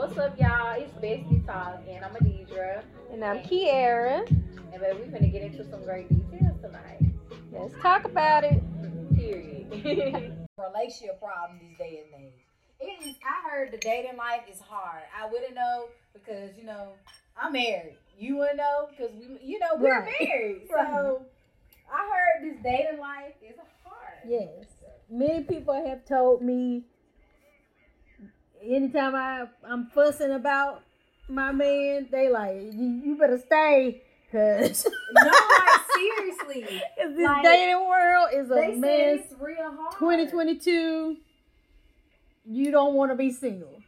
What's up, y'all? It's Bestie Talk, and I'm Adidra. And I'm Kiara. And baby, we're finna get into some great details tonight. Let's talk about it. Period. Relationship problem these days and age. It is. I heard the dating life is hard. I wouldn't know because, you know, I'm married. You wouldn't know because, we're married. Right. So I heard this dating life is hard. Yes. Many people have told me anytime I'm fussing about my man, they like, you better stay. Cause no, like seriously. This like, dating world is a mess. It's real hard. 2022, you don't want to be single.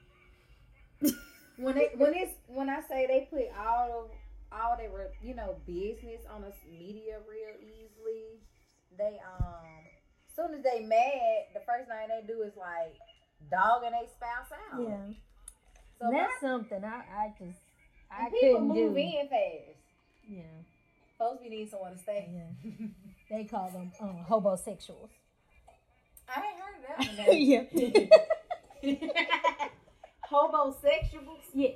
when I say they put all their business on a media real easily, they soon as they mad, the first thing they do is like dogging their spouse out. Yeah. So that's something I couldn't do. People move in fast. Yeah. Suppose we need someone to stay. Yeah. They call them hobosexuals. I ain't heard of that one. Yeah. Hobosexuals? Yes.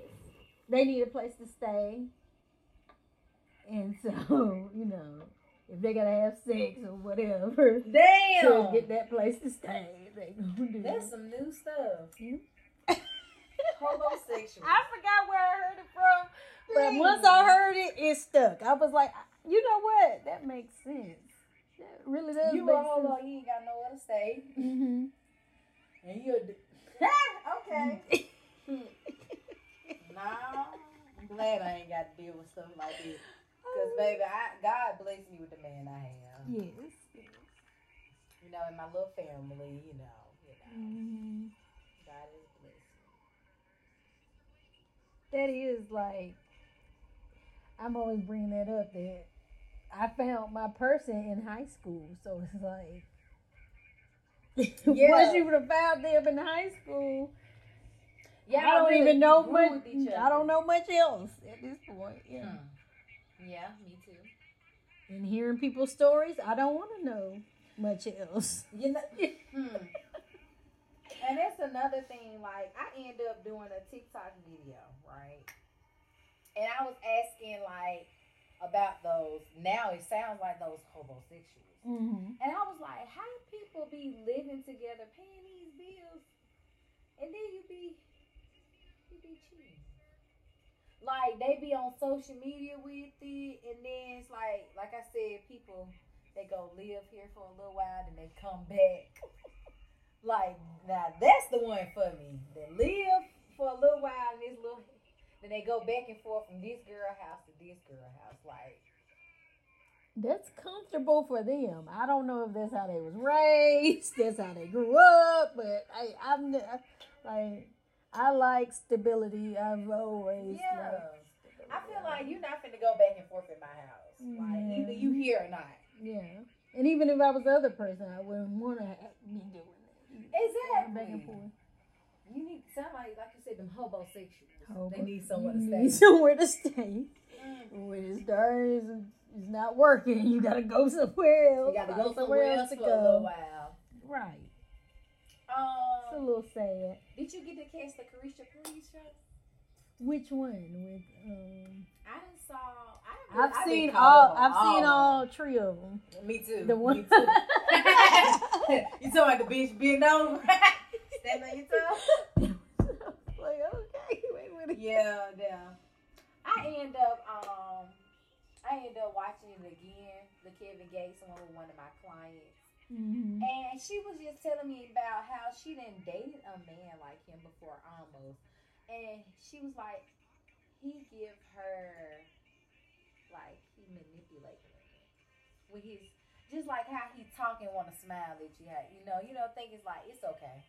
They need a place to stay. And so, if they're going to have sex or whatever. Damn. To get that place to stay. They gonna do That's some new stuff. Yeah. Hobosexual. I forgot where I heard it from. But once I heard it, it stuck. I was like, you know what? That makes sense. That really does make sense. You ain't got nowhere to stay. Mm-hmm. And you're... okay. Nah, I'm glad I ain't got to deal with stuff like this. Because, baby, God blessed me with the man I have. Yes. In my little family, Mm-hmm. God is blessed me. That is like... I'm always bringing that up that I found my person in high school. So it's like, once you would have found them in high school, I don't really even know much. I don't know much else at this point. Yeah. Yeah, me too. And hearing people's stories, I don't want to know much else. And that's another thing. Like, I end up doing a TikTok video, right? And I was asking, like, about those, now it sounds like those hobosexuals. Mm-hmm. And I was like, how do people be living together, paying these bills, and then you be cheating? Like, they be on social media with it, and then it's like I said, people, they go live here for a little while, then they come back. Like, now that's the one for me. They live for a little while, and this little... Then they go back and forth from this girl house to this girl house. Like, that's comfortable for them. I don't know if that's how they was raised, that's how they grew up, but I like stability. I've always loved stability. I feel like you're not finna go back and forth in my house. Mm-hmm. Like, either you here or not. Yeah. And even if I was the other person, I wouldn't want to be doing that. Exactly. Back and forth. You need somebody, like you said, them hobosexuals. They need somewhere to stay. When it's dark, it's not working. You gotta go somewhere else. You gotta go somewhere else to go. For a little while. Right. It's a little sad. Did you get to catch the Carisha Police show? Which one? With I've seen all three of them. Me too. The one. Me too. You talking about the bitch being over? That on yourself? Like, okay, wait with it. Yeah. I end up watching it again, the Kevin Gates one with one of my clients. Mm-hmm. And she was just telling me about how she done dated a man like him before almost. And she was like, he give her, like, he manipulated her. With his, just like how he talk and want to smile at you. You don't think it's like, it's okay.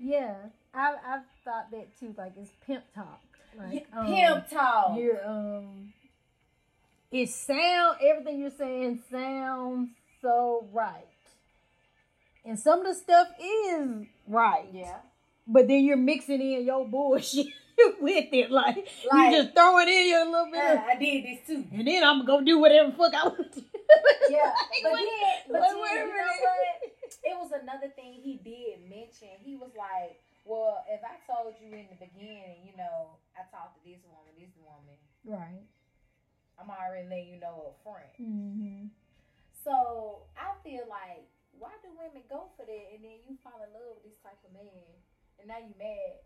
Yeah, I've thought that too. Like, it's pimp talk. Like, pimp talk. You're everything you're saying sounds so right, and some of the stuff is right. Yeah. But then you're mixing in your bullshit with it, like you just throw it in your little bit. I did this too, and then I'm gonna do whatever the fuck I want to. Yeah, but it was another thing he did mention. He was like, well, if I told you in the beginning saying, you know, I talked to this woman. Right. I'm already letting you know up front. Mm-hmm. So I feel like, why do women go for that, and then you fall in love with this type of man, and now you mad?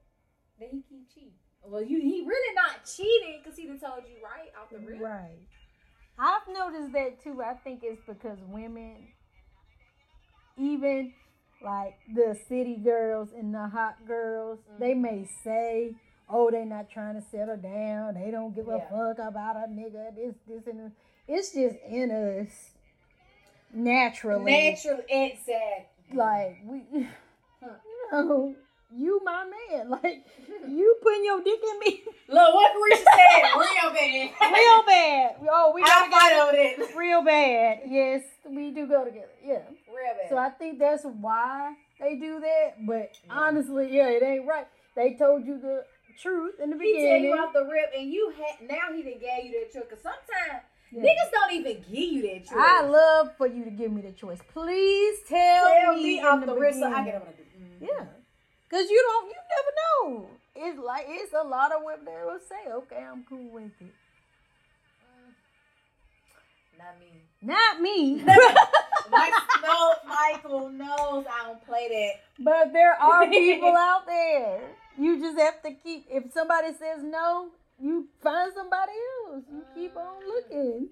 Then he keep cheating. Well, he really not cheating because he done told you right off the rip. Right. I've noticed that too. I think it's because women, even like the city girls and the hot girls, mm-hmm. they may say, oh, they not trying to settle down. They don't give a fuck about a nigga, this, and this. It's just in us. Naturally. Exactly. Like, we, you know, you my man. Like, you putting your dick in me. Look, what Risha said, real bad. Real bad. Oh, we gotta fight over this. Real bad. Yes, we do go together. Yeah. Real bad. So I think that's why they do that. But honestly, it ain't right. They told you the truth in the beginning. He tell you off the rip, and you had, now he done gave you that truth. Because sometimes niggas don't even give you that choice. I love for you to give me the choice. Please tell me off the rip so I get what I do. Mm-hmm. Yeah. Because you never know. It's like, it's a lot of women that will say, okay, I'm cool with it. Not me. Michael knows I don't play that. But there are people out there. You just have to keep, if somebody says no, you find somebody else. You keep on looking.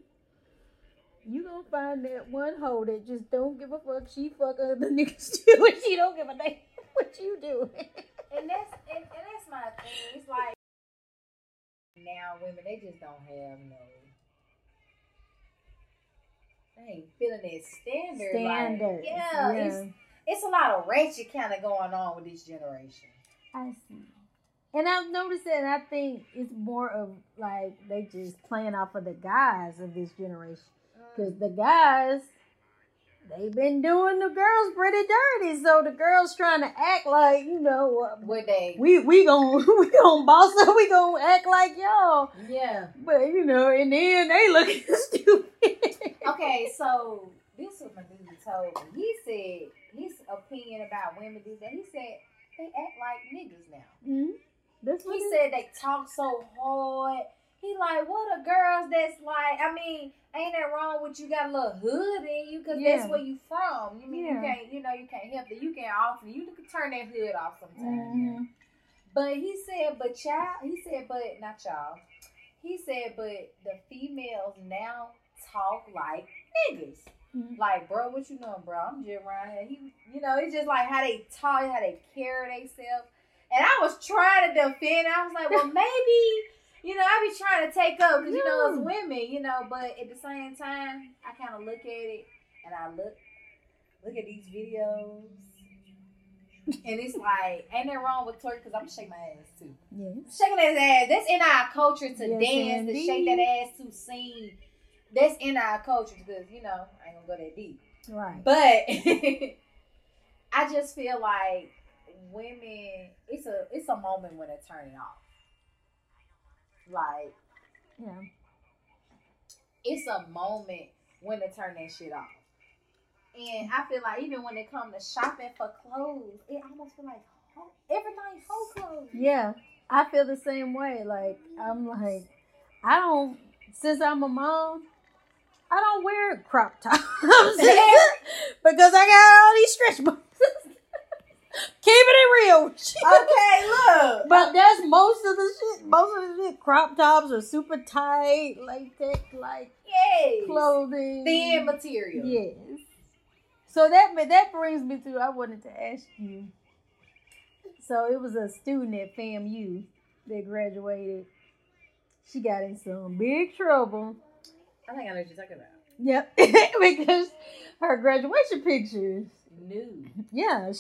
You gonna find that one hoe that just don't give a fuck. She fuck other niggas too, and she don't give a damn what you do. And that's my thing. It's like now women, they just don't have no. They ain't feeling that standard. Like, yeah. It's a lot of ratchet kind of going on with this generation. I see. And I've noticed that, and I think it's more of like they just playing off of the guys of this generation. Because the guys, they've been doing the girls pretty dirty. So the girls trying to act like, you know, we gonna boss up, we gonna act like y'all. Yeah. But, you know, and then they looking stupid. Okay, so this is what my dude told me. He said his opinion about women is that he said they act like niggas now. Mm-hmm. He said they talk so hard. He like, what a girls that's like, I mean, ain't that wrong with you got a little hood in you because that's where you from. You mean you can't, you know, you can't help it. You can't offer, you can turn that hood off sometimes. Mm-hmm. But he said, but the females now talk like niggas. Mm-hmm. Like, bro, what you doing, bro? I'm just around here. You know, it's just like how they talk, how they carry themselves. And I was trying to defend. I was like, well, maybe, you know, I be trying to take up because, you know, it's women, you know. But at the same time, I kind of look at it and I look at these videos. And it's like, ain't that wrong with twerk because I'm going to shake my ass, too. Yes. Shaking that ass. That's in our culture to dance, indeed. To shake that ass, to sing. That's in our culture because, you know, I ain't going to go that deep. Right. But I just feel like, women, it's a moment when they turn it off. Like, it's a moment when they turn that shit off. And I feel like even when it comes to shopping for clothes, it almost feel like everything's whole clothes. Yeah, I feel the same way. Like, I'm like, since I'm a mom, I don't wear crop tops because I got all these stretch marks. Keeping it real. Okay, look. But that's most of the shit. Most of the shit. Crop tops are super tight, latex, like clothing. Thin material. Yes. So that brings me to, I wanted to ask you. So it was a student at FAMU that graduated. She got in some big trouble. I think I know what you're talking about. Yep. Because her graduation pictures. Nude. Yeah,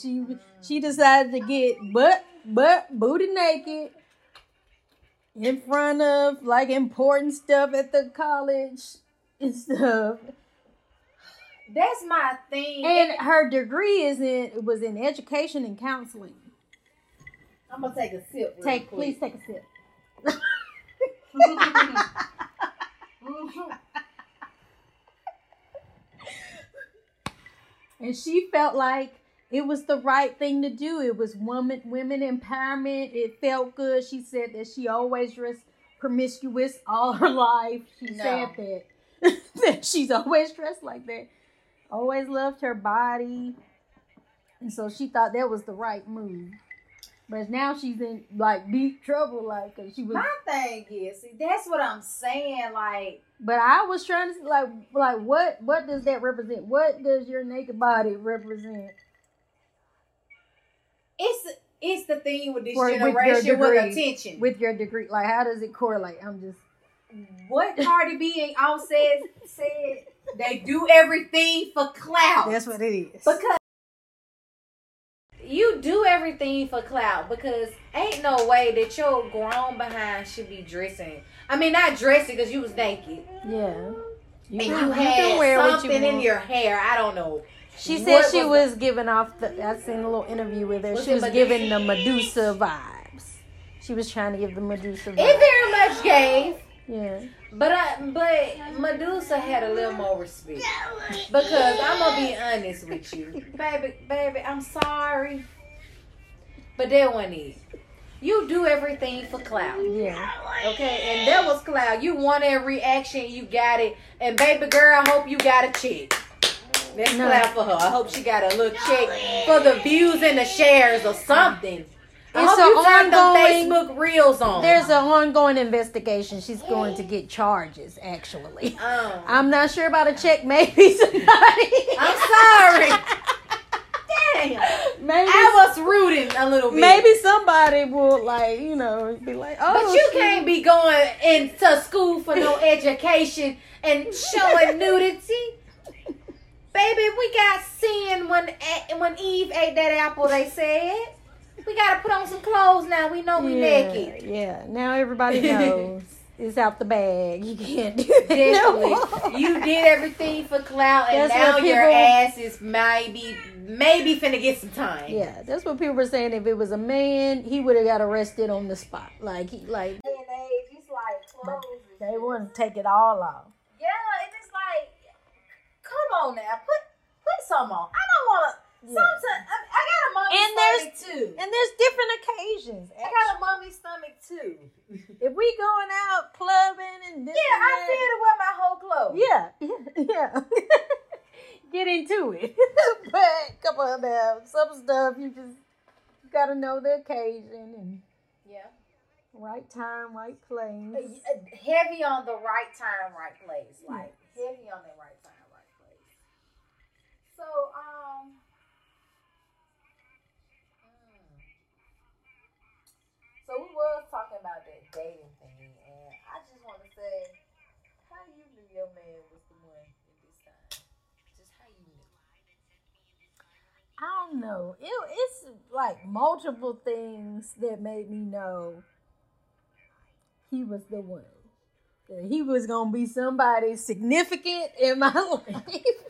she decided to get booty naked in front of like important stuff at the college and stuff. That's my thing. And her degree was in education and counseling. I'm gonna take a sip. Please take a sip. Mm-hmm. And she felt like It was the right thing to do. It was women empowerment. It felt good. She said that she always dressed promiscuous all her life. She said that. That she's always dressed like that. Always loved her body. And so she thought that was the right move. But now she's in, like, deep trouble, like, 'cause she was... My thing is, see, that's what I'm saying, like... But I was trying to, like what does that represent? What does your naked body represent? It's the thing with this generation with attention. With your degree. Like, how does it correlate? I'm just... What Cardi B and all said, they do everything for clout. That's what it is. Because... You do everything for clout because ain't no way that your grown behind should be dressing. I mean, not dressing because you was naked. Yeah. And you had something in your hair. I don't know. She said she was giving off the... I seen a little interview with her. She was giving the Medusa vibes. She was trying to give the Medusa vibes. It very much gave. Yeah. But Medusa had a little more respect. Because I'm going to be honest with you. Baby, I'm sorry. But that one is. You do everything for clout. Yeah. Okay? And that was clout. You wanted a reaction. You got it. And baby girl, I hope you got a check. That's clout for her. I hope she got a little check for the views and the shares or something. It's an ongoing Facebook reels on. There's an ongoing investigation. She's going to get charges. Actually, I'm not sure about a check. Maybe somebody. I'm sorry. Damn. Maybe I was rooting a little bit. Maybe somebody will be like, oh. But you can't be going into school for no education and showing nudity. Baby, we got sin when Eve ate that apple. They said. We got to put on some clothes now. We know we naked. Yeah, now everybody knows. It's out the bag. You can't do that. No. You did everything for clout, and now your ass is maybe finna get some time. Yeah, that's what people were saying. If it was a man, he would have got arrested on the spot. Like, it's like clothes. They wouldn't take it all off. Yeah, and it's like, come on now. Put some on. I don't want to. Yeah. Sometimes I got a mummy stomach too. And there's different occasions. Actually. I got a mummy stomach too. If we going out clubbing and this I feel to wear my whole clothes. Yeah. Get into it. But come on now, some stuff you just gotta know the occasion and right time, right place. Heavy on the right time, right place. Like heavy on the right time, right place. So So we were talking about that dating thing, and I just want to say, how you knew your man was the one at this time? Just how you knew? I don't know. It's like multiple things that made me know he was the one. That he was going to be somebody significant in my life.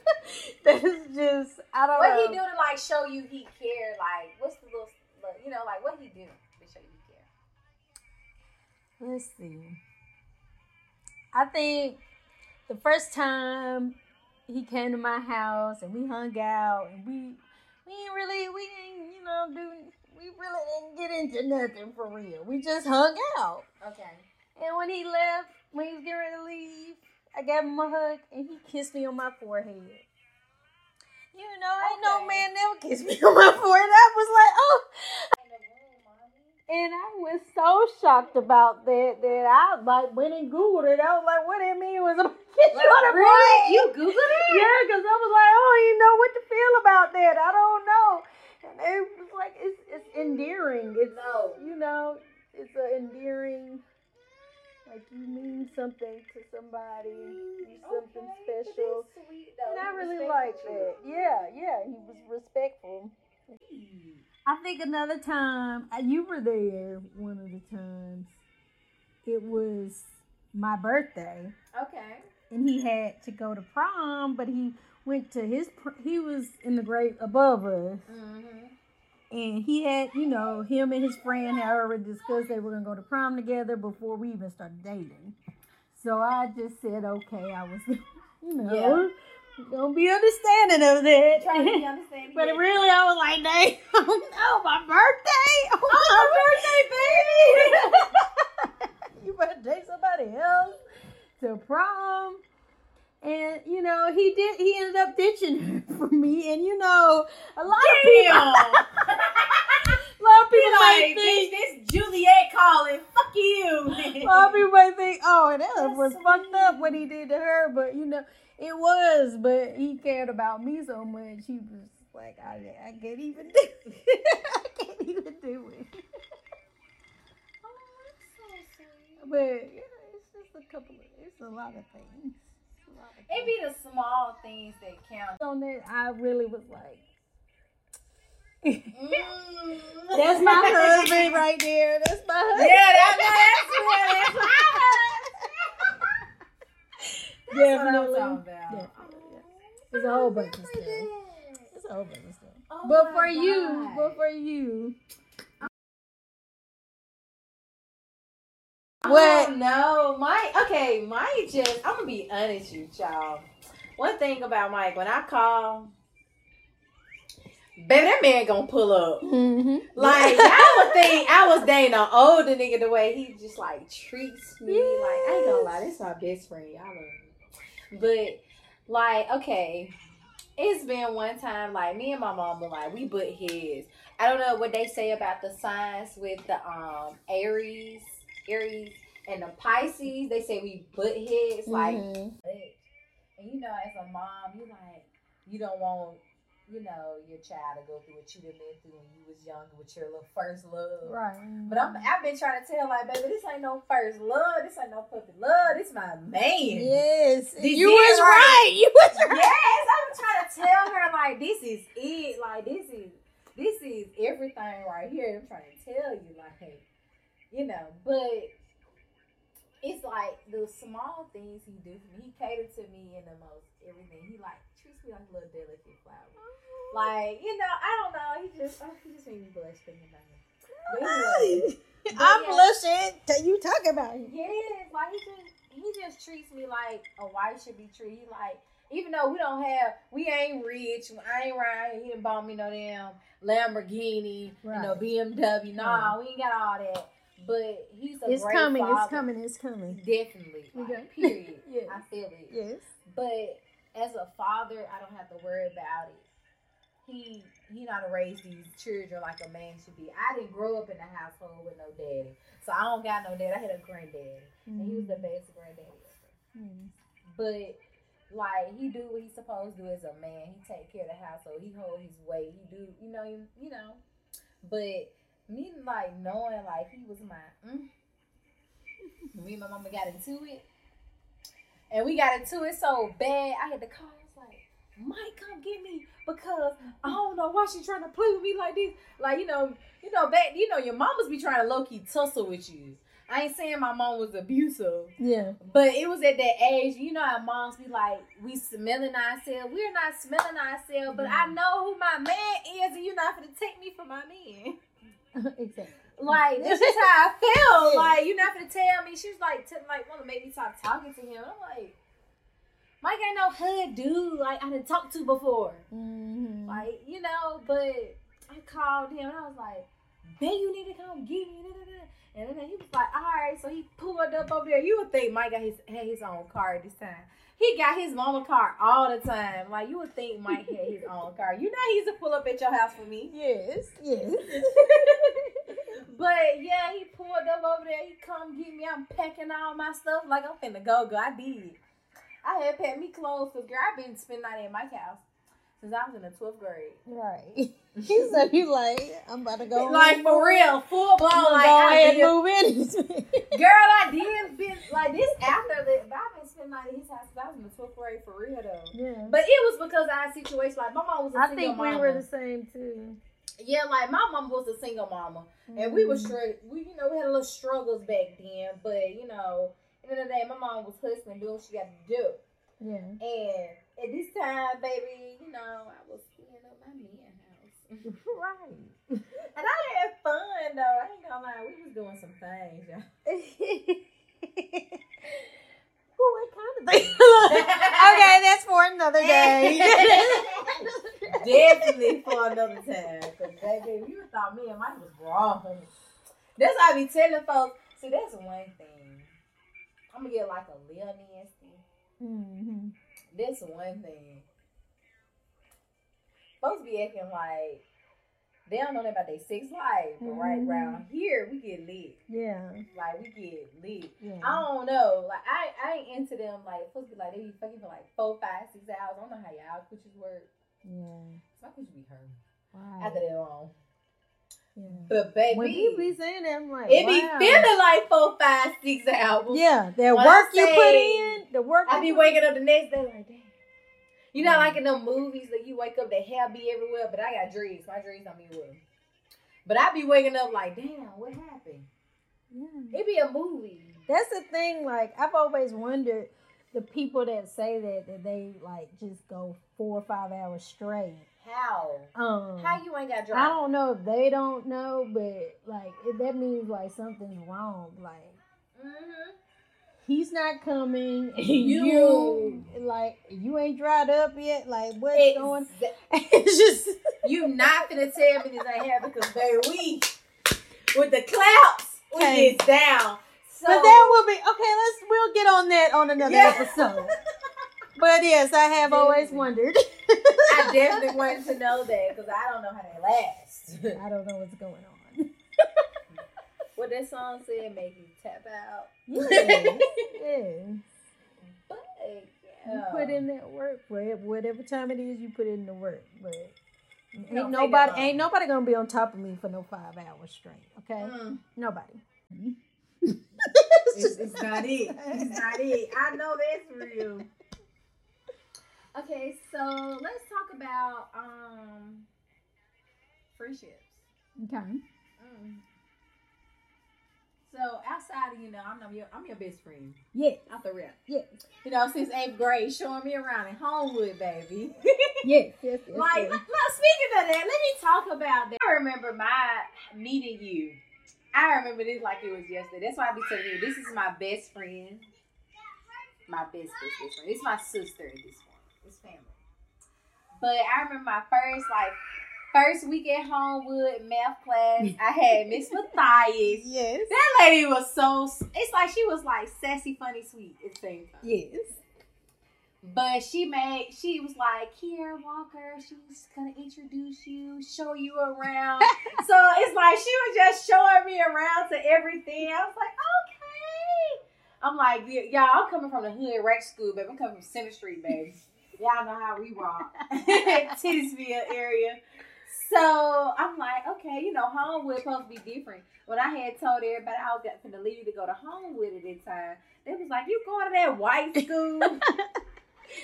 That's just, I don't know. What he do to like show you he cared? Like, what's the little, like what he do to show you? Let's see. I think the first time he came to my house and we hung out and we really didn't get into nothing for real. We just hung out. Okay. And when he left, when he was getting ready to leave, I gave him a hug and he kissed me on my forehead. Ain't no man never kissed me on my forehead. I was like, oh. And I was so shocked about that I went and Googled it. I was like, what did it mean? Was a kiss you on the forehead? You Googled it? Yeah, because I was like, I didn't know what to feel about that. I don't know. And it was like, it's endearing. It's, it's an endearing, like you mean something to somebody. You're something special. Sweet, and I really liked that. Yeah, he was respectful. I think another time, you were there one of the times, it was my birthday. Okay. And he had to go to prom, but he went to he was in the grade above us. Mm-hmm. And he had, him and his friend had already discussed they were going to go to prom together before we even started dating. So I just said, okay, I was, Don't be understanding of that. Trying to be understanding. But really, I was like, dang, oh, my birthday. Oh, my birthday, baby. You better take somebody else to prom. And, you know, he ended up ditching her for me. And, you know, a lot of people. A lot of people might think this Juliet calling. Fuck you. A lot of people might think, oh, that was fucked up what he did to her, but you know it was. But he cared about me so much, he was like, I can't even do it. I can't even do it. Oh, that's so sweet. But yeah, it's just it's a lot of things. It'd be the small things that count. On that, I really was like. That's my husband right there. That's my husband. Yeah, that's my husband. Definitely. What I'm talking about. Definitely. It's a whole bunch of stuff. It's a whole bunch of stuff. Oh but for you. What? Oh, no, Mike. Okay, Mike just. I'm gonna be honest with you, y'all. One thing about Mike, when I call. Baby, that man gonna pull up. Mm-hmm. Like, I would think I was dating an older nigga the way he just like treats me. Yes. Like, I ain't gonna lie, this my best friend. Y'all love me. But like, okay, it's been one time like me and my mom were like we butt heads. I don't know what they say about the signs with the Aries and the Pisces. They say we butt heads. Like, and you know, as a mom, you like you don't want. You know, your child to go through what you done been through when you was younger with your little first love. Right. But I've been trying to tell, like, baby, this ain't no first love. This ain't no puppy love. This my man. Yes. You was right. Yes. I'm trying to tell her, like, this is it. Like, this is everything right here. I'm trying to tell you, like, you know, but it's like the small things he do for me. He catered to me in the most everything. He, like, treats me like a little delicate flower. Like, you know, I don't know. He just made me blush thinking about him. I'm blushing that you talk about him. Yes, like he just treats me like a wife should be treated. Like, even though we ain't rich, I ain't right. He didn't bought me no damn Lamborghini, right. No BMW. No, we ain't got all that. But he's a great father. It's coming. Definitely. Like, okay. Period. Yes. I feel it. Yes. But as a father, I don't have to worry about it. He not to raise these children like a man should be. I didn't grow up in a household with no daddy, so I don't got no daddy. I had a granddaddy, and he was the best granddaddy ever. But like he do what he's supposed to do as a man. He take care of the household. He hold his weight. He do you know. But me like knowing like he was my. Me and my mama got into it, and we got into it so bad. I had to call. Mike, come get me because I don't know why she trying to play with me like this. Like, you know, back, you know, your mamas be trying to low-key tussle with you. I ain't saying my mom was abusive. Yeah. But it was at that age, you know how moms be like, we smelling ourselves. We're not smelling ourselves, but I know who my man is and you're not going to take me for my man. Exactly. Like, this is how I feel. Like, you're not going to tell me. She was like, want to make me stop talking to him. I'm like, Mike ain't no hood dude like I done talked to before. Like, you know, but I called him and I was like, babe, you need to come get me. And then he was like, all right. So he pulled up over there. You would think Mike had his own car at this time. He got his mama car all the time. Like, you would think Mike had his own car. You know he used to pull up at your house for me. Yes. But, yeah, he pulled up over there. He come get me. I'm packing all my stuff. Like, I'm finna go. I did. I had packed me clothes because, girl, I've been spending night at my house since I was in the 12th grade. Right. So you like, I'm about to go. Like, for real, full blown. Like, I didn't move in. Girl, I did. Been, like, this after that, but I've been spending night at his house since I was in the 12th grade for real, though. Yeah. But it was because I had situations. Like, my mom was a single mama. I think we were the same, too. Yeah, like, my mom was a single mama. And we were straight. We had a little struggles back then, but, you know. End of the day, my mom was hustling, doing what she got to do. Yeah. And at this time, baby, you know, I was cleaning up my man house. Right. And I had fun, though. I ain't gonna lie, we was doing some things, y'all. Well, what kind Okay, that's for another day. Definitely for another time. Because, baby, you thought me and Mike was wrong. That's what I be telling folks. See, that's one thing. I'm going to get like a little nasty. Mm-hmm. That's one thing. Folks be acting like they don't know that about their sex life, but right around here we get lit. Yeah, like we get lit. Yeah. I don't know. Like I ain't into them. Like folks be like they be fucking for like 4, 5, 6 hours. I don't know how y'all coochies work. Yeah, so I could be hurt. Wow. After that long. Yeah. But baby, when he be saying that, I'm like, it be feeling like 4, 5, 6 hours. Yeah, that when work you put in, the work. I be waking up the next day like that. You know, like in them movies, like you wake up, the hair be everywhere, but I got dreads. My dreads don't be with me. But I be waking up like, damn, what happened? Yeah. It be a movie. That's the thing, like, I've always wondered the people that say that they, like, just go 4 or 5 hours straight. How? How you ain't got dreads? I don't know if they don't know, but, like, that means, like, something's wrong. Like, he's not coming. You like you ain't dried up yet. Like what's going? It's just you not gonna tell me this ain't happening because baby, we with the clouds we get down. So, but that will be okay. We'll get on that on another episode. But yes, I have always wondered. I definitely wanted to know that because I don't know how they last. I don't know what's going on. What that song said, make you tap out. Yeah, but you put in that work, whatever time it is, you put in the work. But ain't nobody gonna be on top of me for no 5 hours straight. Okay, nobody. It's not it. It's not it. I know that's real. Okay, so let's talk about friendships. Okay. So outside of, you know, I'm your best friend. Yeah. Out the rep. Yeah. You know, since 8th grade, showing me around in Homewood, baby. yes. Like, look, speaking of that, let me talk about that. I remember my meeting you. I remember this like it was yesterday. That's why I be telling you, this is my best friend. My best friend. It's my sister at this point. It's family. But I remember my first week at Homewood math class, I had Miss Mathias. Yes. That lady was so, it's like she was like sassy, funny, sweet at the same time. Yes. But she was like, Kiara Walker, she's going to introduce you, show you around. So it's like she was just showing me around to everything. I was like, okay. I'm like, y'all, I'm coming from the hood rec school, baby. I'm coming from Center Street, baby. Y'all know how we rock. Tittsville area. So I'm like, okay, you know, Homewood supposed to be different. When I had told everybody I was gonna leave to go to Homewood at that time, they was like, you going to that white school?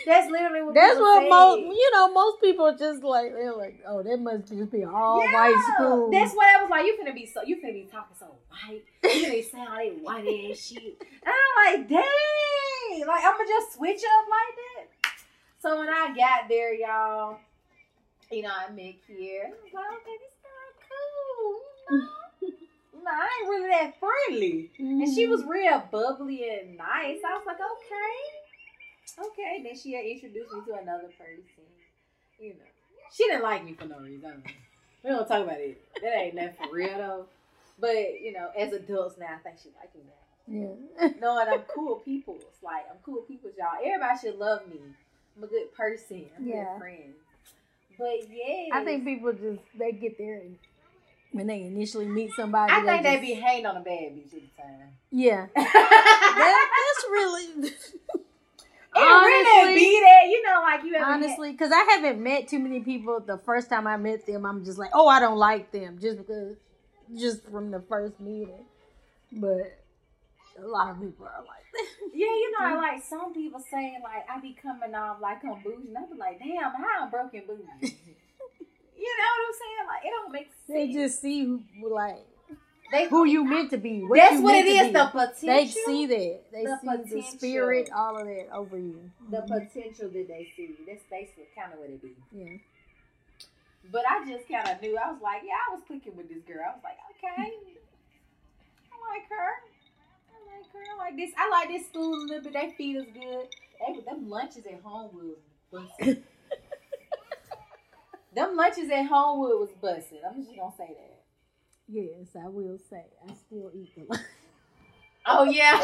That's literally what that's what say. most people just like, they're like, oh, that must just be all white school. That's what I was like, you finna be talking so white. You finna sound like white ass shit. And I'm like, dang, like I'ma just switch up like that. So when I got there, y'all, you know, I met Kiara. I was like, okay, this girl cool, you know. Like, I ain't really that friendly. Mm-hmm. And she was real bubbly and nice. I was like, okay. Then she had introduced me to another person. You know, she didn't like me for no reason. We don't talk about it. That ain't nothing for real, though. But, you know, as adults now, I think she likes me now. Yeah. Knowing I'm cool people. It's like, I'm cool people, y'all. Everybody should love me. I'm a good person. I'm a good friend. But I think people just they get there and when they initially meet somebody. I think they be hating on a bad bitch at the time. Yeah, that's really. It honestly, really be that, you know, like you honestly, because I haven't met too many people. The first time I met them, I'm just like, oh, I don't like them, just from the first meeting. But a lot of people are like that. Yeah, you know, I like some people saying like I be coming off like I'm bougie, and I be like, damn, how I'm broken bougie. You know what I'm saying? Like it don't make sense. They just see who you meant to be. That's what it is. The potential. They see that. They see the spirit, all of that over you. The potential that they see. That's basically kind of what it is. Yeah. But I just kind of knew. I was like, yeah, I was clicking with this girl. I was like, okay, I like her. I like this school a little bit. They feed us good. Them lunches at Homewood was busted. Them lunches at Homewood was busted. I'm just gonna say that. Yes, I will say. I still eat them. Oh yeah.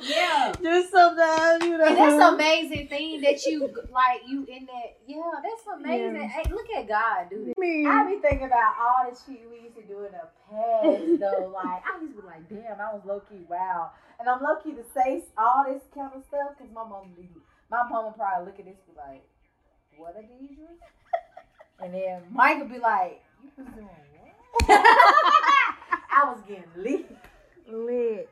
Yeah. Just sometimes, you know. And that's an amazing thing that you like you in that. Yeah, that's amazing. Yeah. Hey, look at God do that. Me. I be thinking about all the shit we used to do in the past though. Like I used to be like, damn, I was low key wow. And I'm low key to say all this kind of stuff because my mama probably look at this and be like, what Adidra? And then Mike would be like, you was doing what? I was getting lit. Yes.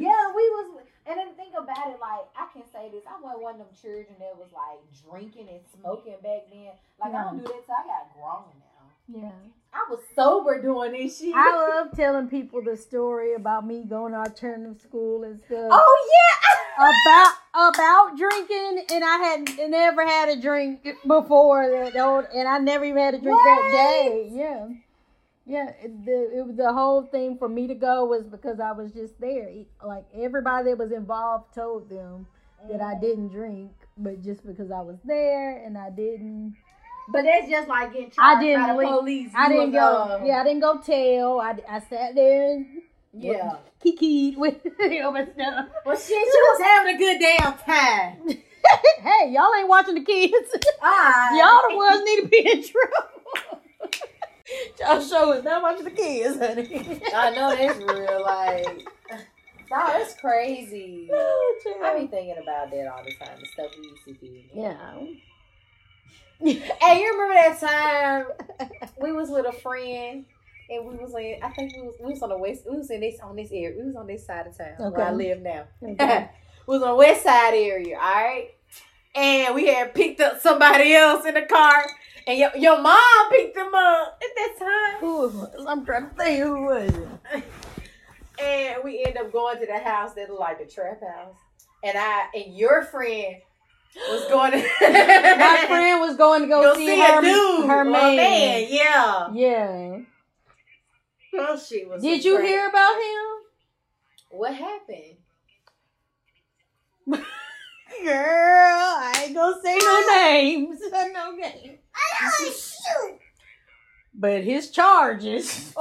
Yeah, we was. And then think about it, like, I can say this. I wasn't one of them children that was, like, drinking and smoking back then. Like, I don't do that till I got grown now. Yeah. I was sober doing this shit. I love telling people the story about me going to alternative school and stuff. Oh, yeah. about drinking, and I had never had a drink before that, and I never even had a drink that day. Yeah. Yeah, the whole thing for me to go was because I was just there. Like, everybody that was involved told them that I didn't drink, but just because I was there and I didn't. But that's just like getting charged by the police. I didn't go. Yeah, I didn't go tell. I sat there and kikied with over stuff. Well, shit, she was having a good damn time. Hey, y'all ain't watching the kids. Y'all the ones need to be in trouble. Y'all show is not watching the kids, honey. I know that's real. Like, nah, that's crazy. I be thinking about that all the time. The stuff we used to do. Yeah. Hey, you remember that time we was with a friend and we was in? I think we was on the west. We was in this on this area. We was on this side of town where I live now. Okay. We was on the west side area. All right, and we had picked up somebody else in the car. And your mom picked them up at that time. I'm trying to think who was it. And we end up going to the house that looked like the trap house. And your friend was going to my friend was going to go see her dude, her man. Yeah. Yeah. Well, she was Did you hear about him? What happened? Girl, I ain't gonna say no names. No names. Shoot. But his charges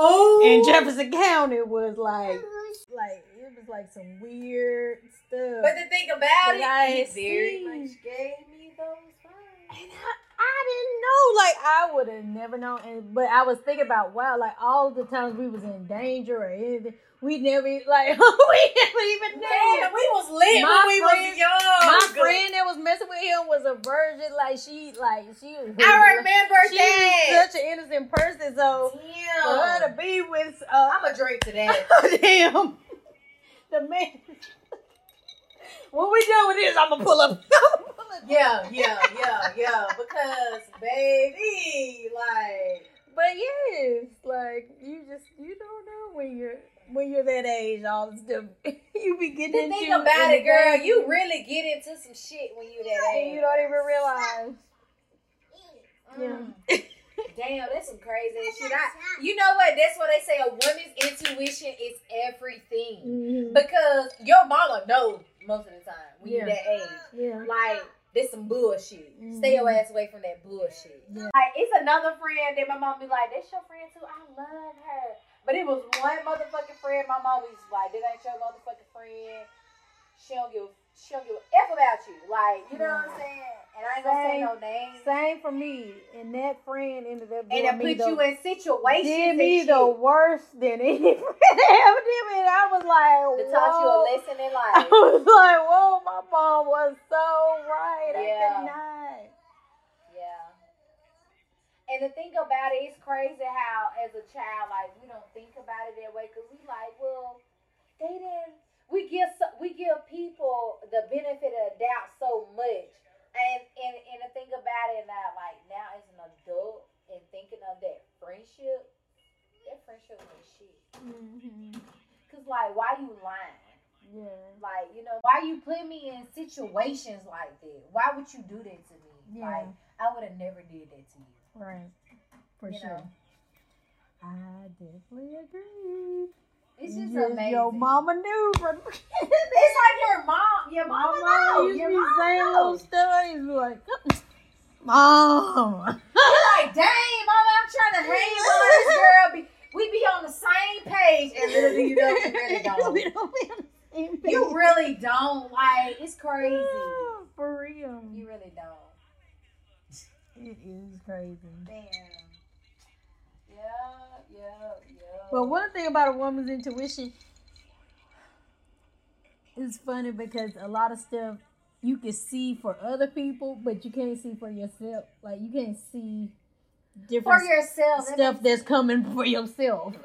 in Jefferson County was like it was like some weird stuff. But to think about it, he very much gave me those vibes. And I didn't know. Like, I would have never known. But I was thinking about, wow, like all the times we was in danger or anything. We never even knew. Man, we was lit when we was young. My friend that was messing with him was a virgin. Like, she was. I remember that. She was such an innocent person. So, damn. For her to be with. I'm going to drink to that. Oh, damn. The man. When we done with this, I'm going to pull up. Yeah. Because, baby, like. But yes, like you don't know when you're that age, all the stuff you be getting into. Think about it, girl. You really get into some shit when you that age. You don't even realize. Yeah. Damn, that's some crazy shit. You know what? That's why they say a woman's intuition is everything because your mama knows most of the time when you that age. Yeah. Like. It's some bullshit. Stay your ass away from that bullshit. Yeah. Like, it's another friend that my mom be like, that's your friend too? I love her. But it was one motherfucking friend my mom was like, that ain't your motherfucking friend. She don't give a F about you. Like, you know what I'm saying? And I ain't gonna say no names. Same for me. And that friend ended up doing and it put you in situations. Did me the worst than any friend ever did me. And I was like, whoa. It taught you a lesson in life. I was like, whoa, my mom was so right. Yeah. I could not. Yeah. And the thing about it, it's crazy how as a child, like, we don't think about it that way. Because we like, well, they didn't. We give people the benefit of the doubt so much, and to think about it now, like now as an adult and thinking of that friendship was shit. Cause like, why you lying? Yeah. Like, you know, why you put me in situations like that? Why would you do that to me? Yeah. Like, I would have never did that to you. Right. For sure. You know? I definitely agree. It's just amazing. Your mama knew. It's like your mom. Your mama knows. Your mom saying little stories like, Mom. You're like, dang, Mama, I'm trying to hang with this girl. We be on the same page, and little do you know, you really don't. We don't be on the same page. You really don't. Like, it's crazy. Yeah, for real. You really don't. It is crazy. Damn. Yeah. But one thing about a woman's intuition is funny because a lot of stuff you can see for other people, but you can't see for yourself. Like, you can't see different for yourself. Stuff that's coming for yourself.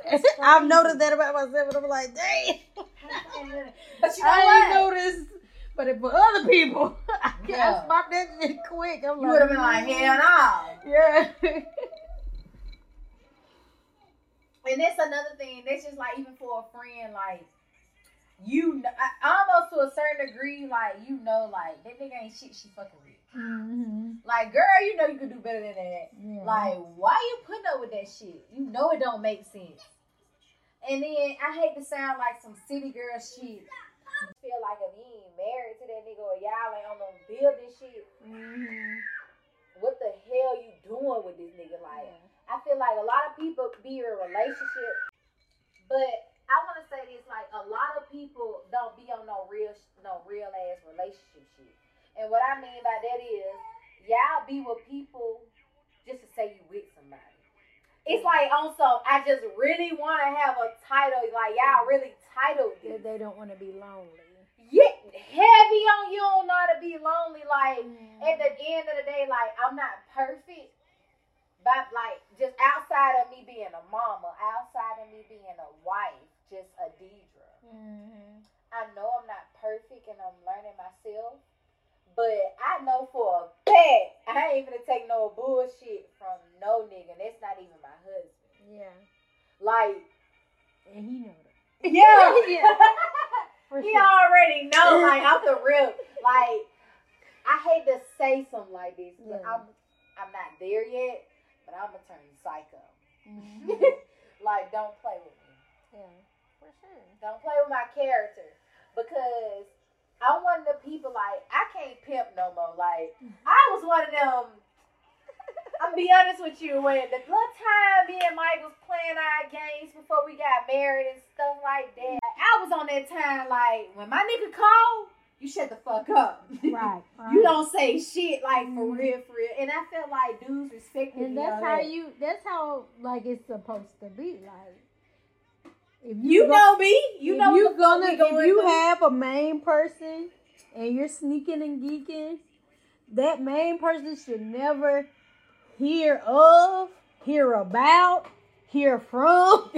I've noticed that about myself, and I'm like, dang. But you know I ain't noticed. But if for other people, I can't spot that shit quick. I'm like, you would have been like, hell no. Yeah. And that's another thing. That's just like even for a friend, like you almost to a certain degree, like you know, like that nigga ain't shit. She fucking rich. Mm-hmm. Like girl, you know you could do better than that. Yeah. Like why you putting up with that shit? You know it don't make sense. And then I hate to sound like some city girl shit. I feel like if you ain't married to that nigga or y'all ain't on no building shit, what the hell you doing with this nigga? Like. Yeah. I feel like a lot of people be in a relationship, but I want to say this, like a lot of people don't be on no real ass relationship shit. And what I mean by that is y'all be with people just to say you with somebody. It's like also I just really want to have a title, like y'all really titled you. They don't want to be lonely. Yeah, heavy on you don't know how to be lonely. Like at the end of the day, like I'm not perfect. But like just outside of me being a mama, outside of me being a wife, just Adidra. Mm-hmm. I know I'm not perfect and I'm learning myself, but I know for a fact I ain't gonna take no bullshit from no nigga. That's not even my husband. Yeah. Like, and he know that. Yeah. He already know. Like I'm the real. Like I hate to say something like this, but I'm not there yet. But I'm gonna turn psycho. Like, don't play with me. Yeah, for sure. Don't play with my character because I'm one of the people like I can't pimp no more. Like I was one of them. I'm be honest with you, when the little time me and Mike was playing our games before we got married and stuff like that, I was on that time like when my nigga called, you shut the fuck up. Right. You don't say shit, like, for real. And I feel like dudes respect me. And that's how, like, it's supposed to be. Like, if you know me. You know you're gonna, if you have a main person and you're sneaking and geeking, that main person should never hear of, hear about, hear from.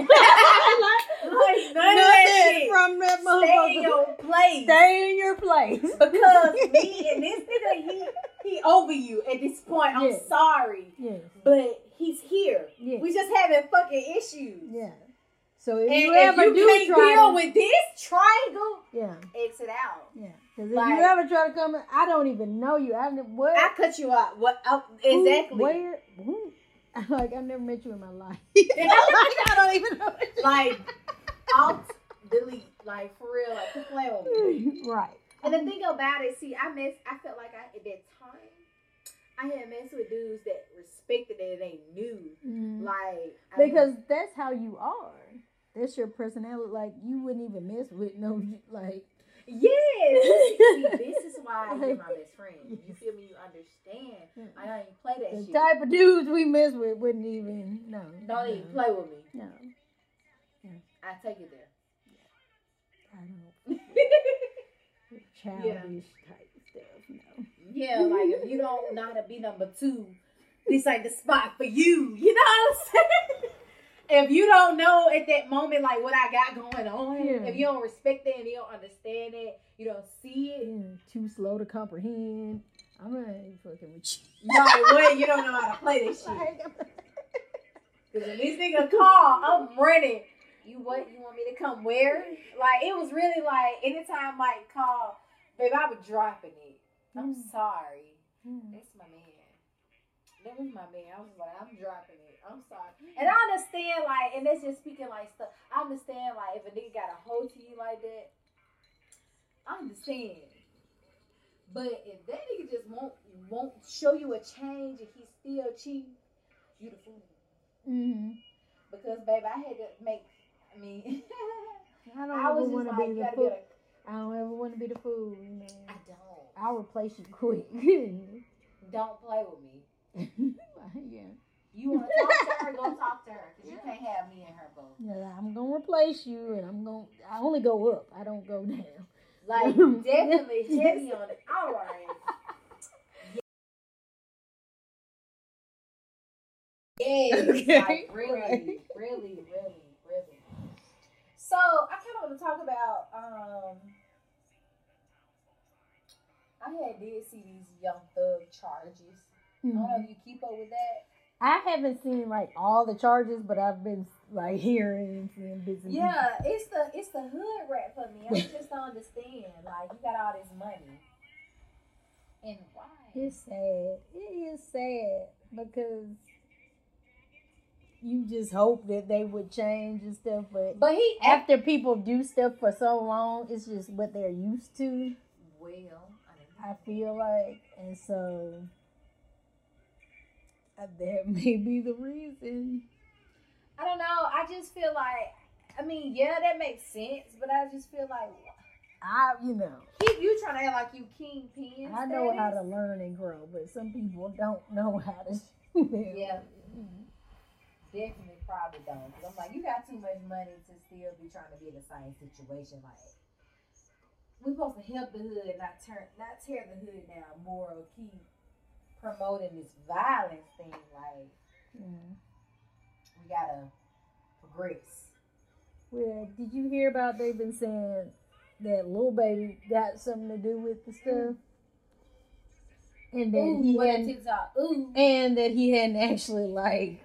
Like nothing from that motherfucker. Stay in your place. Stay in your place. Because me and this nigga, he over you at this point. I'm sorry. Yes. But he's here. Yes. We just having fucking issues. Yeah. So if you ever can't deal with this triangle, exit out. Yeah. Because if you ever try to come in, I don't even know you. I cut you out. Exactly. Where? Who? Like, I've never met you in my life. Like, I don't even know. Like, I'll delete. Like, for real. Like, to play with me. Right. And the thing about it, see, I felt like I, at that time, I had messed with dudes that respected it and they knew. Mm-hmm. Like, that's how you are. That's your personality. Like, you wouldn't even mess with no, like. Yes. See, this is why you're my best friend. You feel me? You understand. I don't even play that shit. The type of dudes we mess with wouldn't even even play with me. No. I take it there. Yeah. I don't. Childish type stuff. No. Yeah, like if you don't know how to be number two, this ain't the spot for you. You know what I'm saying? If you don't know at that moment, like, what I got going on, if you don't respect it and you don't understand it, you don't see it. Too slow to comprehend. I'm not even fucking with you. No way. You don't know how to play this shit. Because when this nigga call, I'm running. You what? You want me to come where? Like, it was really like, anytime Mike called, babe, I was dropping it. I'm sorry. That's my man. That was my man. I was like, I'm dropping it. I'm sorry. And I understand, like, and that's just speaking like stuff. I understand, like, if a nigga got a hoe to you like that, I understand. But if that nigga just won't show you a change and he's still cheating, you the fool. Mm-hmm. Because, babe, I had to make, I mean, I don't ever want to be the fool, man. I don't. I'll replace you quick. Don't play with me. Yeah. You want to talk to her? Go talk to her. Because you can't have me and her both. Yeah, I'm going to replace you, and I only go up. I don't go down. Like, definitely heavy on it. All right. Yes. Okay. Like, really. So, I kind of want to talk about, I did see these Young Thug charges. Mm-hmm. I don't know if you keep up with that. I haven't seen like all the charges, but I've been like hearing and seeing bits and pieces. it's the hood rap for me. I just don't understand. Like, you got all this money, and why? It's sad. It is sad because you just hope that they would change and stuff, but he after people do stuff for so long, it's just what they're used to. Well. I feel like, and so that may be the reason. I don't know. I just feel like, I mean, yeah, that makes sense, but I just feel like you trying to act like you kingpin. I know how to learn and grow, but some people don't know how to. Yeah, definitely, probably don't. Cause I'm like, you got too much money to still be trying to be in the same situation, like. We're supposed to help the hood, not tear the hood down. Moral, keep promoting this violence thing. Like, We gotta progress. Well, did you hear about they've been saying that Lil Baby got something to do with the stuff, and that he hadn't actually like.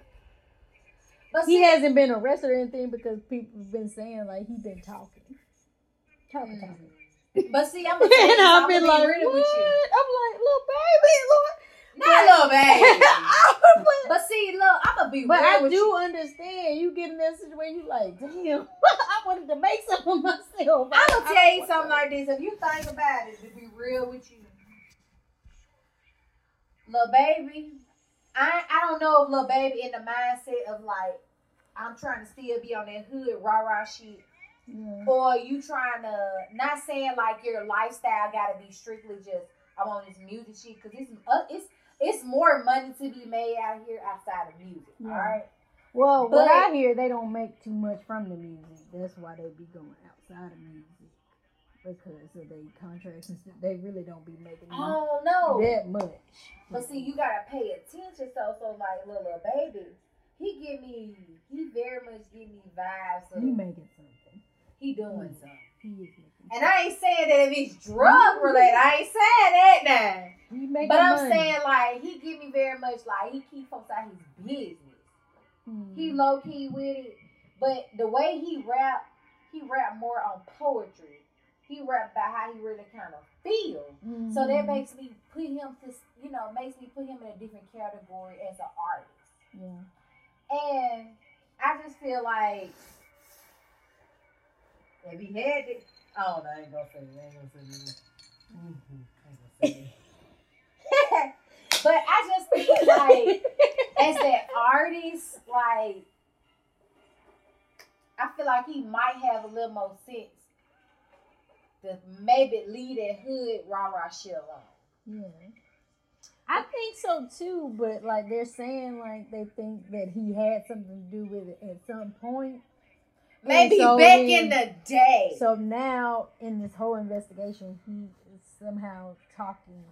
But he hasn't been arrested or anything because people've been saying like he's been talking. But see, I'm gonna tell you, and I've been like, what? With you. I'm like, little baby. But see, look, I'm gonna be. But real I do you. Understand you get in that situation where you like, damn, I wanted to make some of myself. I'm gonna tell you something like this. If you think about it, to be real with you, little baby, I don't know if little baby in the mindset of like, I'm trying to still be on that hood rah-rah shit. Yeah. Or you trying to, not saying like your lifestyle got to be strictly just, I'm on this music shit, because it's more money to be made out here outside of music, all right? Well, but what I hear, they don't make too much from the music. That's why they be going outside of music, because of their contracts and stuff. They really don't be making that much. But see, you got to pay attention, so like little baby, he very much give me vibes of, he making something. He doing something. He is making something. And I ain't saying that if it's drug related. I ain't saying that now. He making money. Saying like he give me very much like he keep folks out his business. Mm. He low key with it. But the way he rap more on poetry. He rap about how he really kind of feels. Mm. So that makes me put him in a different category as an artist. Yeah. And I just feel like if he had it, oh no, I ain't gonna say it. But I just think like, as an artist, like I feel like he might have a little more sense to maybe leave that hood rah-rah shit alone. Yeah, I think so too. But like they're saying, like they think that he had something to do with it at some point. Maybe so back in the day. So now, in this whole investigation, he is somehow talking.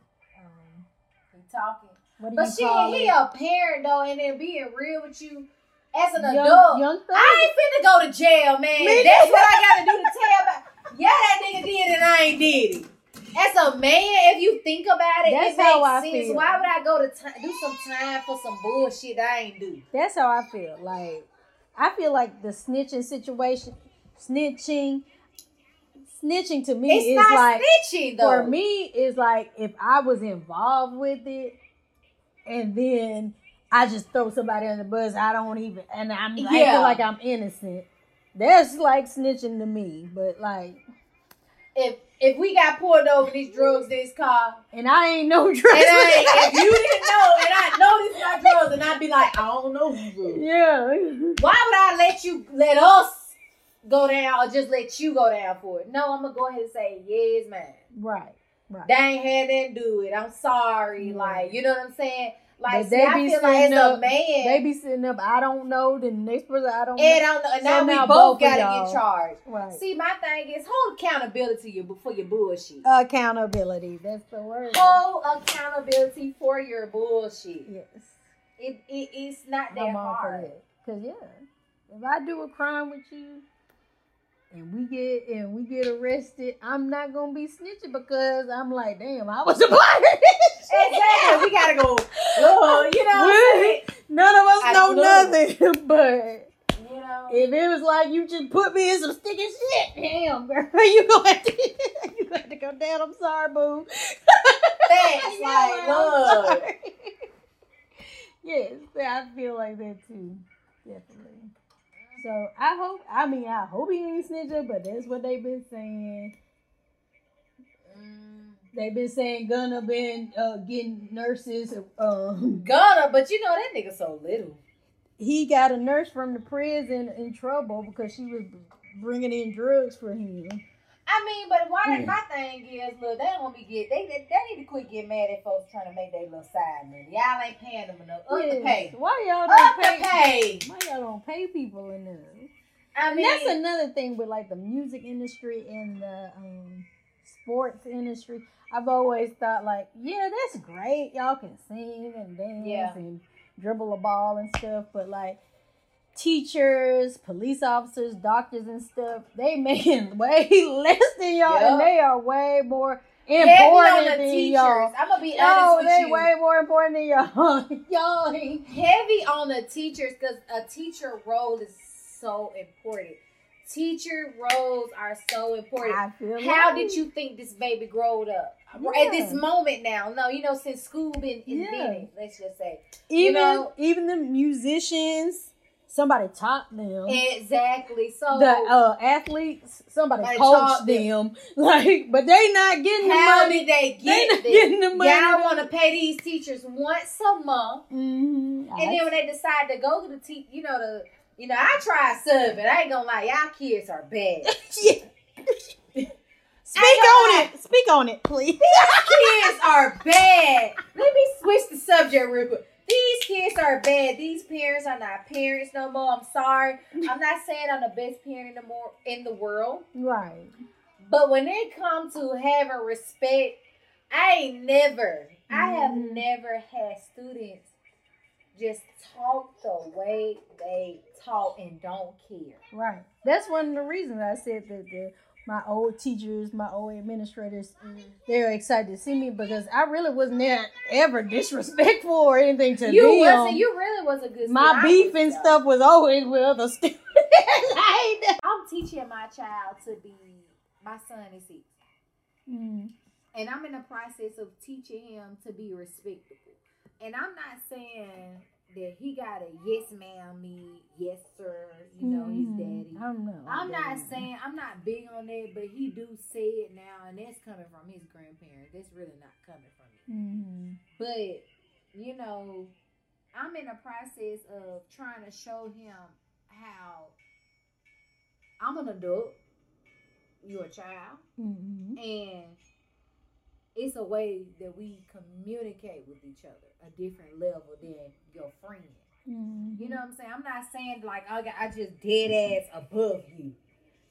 He a parent, though, and then being real with you, as an adult, I ain't finna go to jail, man. That's what I gotta do to tell about. Yeah, that nigga did it, I ain't did it. As a man, if you think about it, that's it makes sense. Feel. Why would I go to do some time for some bullshit I ain't do? That's how I feel, like. I feel like the snitching to me is like, snitching, though. For me is like if I was involved with it and then I just throw somebody on the bus. I don't even, and I'm, yeah. I feel like I'm innocent. That's like snitching to me, but like, if we got pulled over, these drugs in this car, and I ain't no drugs. If you didn't know, and I know this is not drugs, and I'd be like, I don't know who drugs. Yeah. Why would I let us go down, or just let you go down for it? No, I'm gonna go ahead and say, yeah, it's mine. Right. Right. They ain't had that to do it. I'm sorry. Mm-hmm. Like, you know what I'm saying? Like, see, I feel like as a man, they be sitting up. I don't know the next person. I don't know. And now we both gotta get charged. Right. See, my thing is hold accountability for your bullshit. Accountability. That's the word. Hold accountability for your bullshit. Yes. It's not that hard. Cause yeah, if I do a crime with you, and we get arrested, I'm not gonna be snitching because I'm like, damn, I was a black. Exactly. We gotta go. Oh, you know, none of us know nothing. But you know, if it was like you just put me in some sticky shit, damn, girl, you gonna have to go down. I'm sorry, boo. Thanks, like, love. Yes, I feel like that too. Definitely. So I hope he ain't snitching, but that's what they've been saying. They've been saying Gunna been getting nurses. Gunna, but you know that nigga so little. He got a nurse from the prison in trouble because she was bringing in drugs for him. I mean, but my thing is, look, they don't be get. They need to quit getting mad at folks trying to make their little side money. Y'all ain't paying them enough. Up the pay. Why y'all don't pay? Why y'all don't pay people enough? I mean, and that's another thing with like the music industry and the sports industry. I've always thought like, yeah, that's great. Y'all can sing and dance and dribble a ball and stuff, but like. Teachers, police officers, doctors, and stuff—they making way less than y'all, and they are way more important than teachers. Y'all. I'm gonna be honest with you. They way more important than y'all. Y'all ain't heavy on the teachers because a teacher role is so important. Teacher roles are so important. I feel How did you think this baby growed up? Yeah. At this moment now, no, you know, since school been invented, let's just say, even the musicians. Somebody taught them. Exactly. So the athletes, somebody coached them. Like, but they not getting the money. How did they get the money? Y'all want to pay these teachers once a month, and then when they decide to go to the I tried subbing. I ain't gonna lie, y'all kids are bad. Speak on it, please. These kids are bad. Let me switch the subject real quick. These kids are bad. These parents are not parents no more. I'm sorry. I'm not saying I'm the best parent in the world. Right. But when it comes to having respect, I have never had students just talk the way they talk and don't care. Right. That's one of the reasons I said that my old teachers, my old administrators, they're excited to see me because I really wasn't ever disrespectful or anything to them. You really was a good My beef and stuff was always with other students. I'm teaching my child to be, my son is 6. And I'm in the process of teaching him to be respectful. And I'm not saying that he got a yes ma'am me, yes sir, his daddy. I don't know. I'm not big on that, but he do say it now, and that's coming from his grandparents. That's really not coming from me. Mm-hmm. But, I'm in the process of trying to show him how I'm an adult, you're a child, and it's a way that we communicate with each other, a different level than your friend. Mm-hmm. You know what I'm saying? I'm not saying like I just dead ass above you.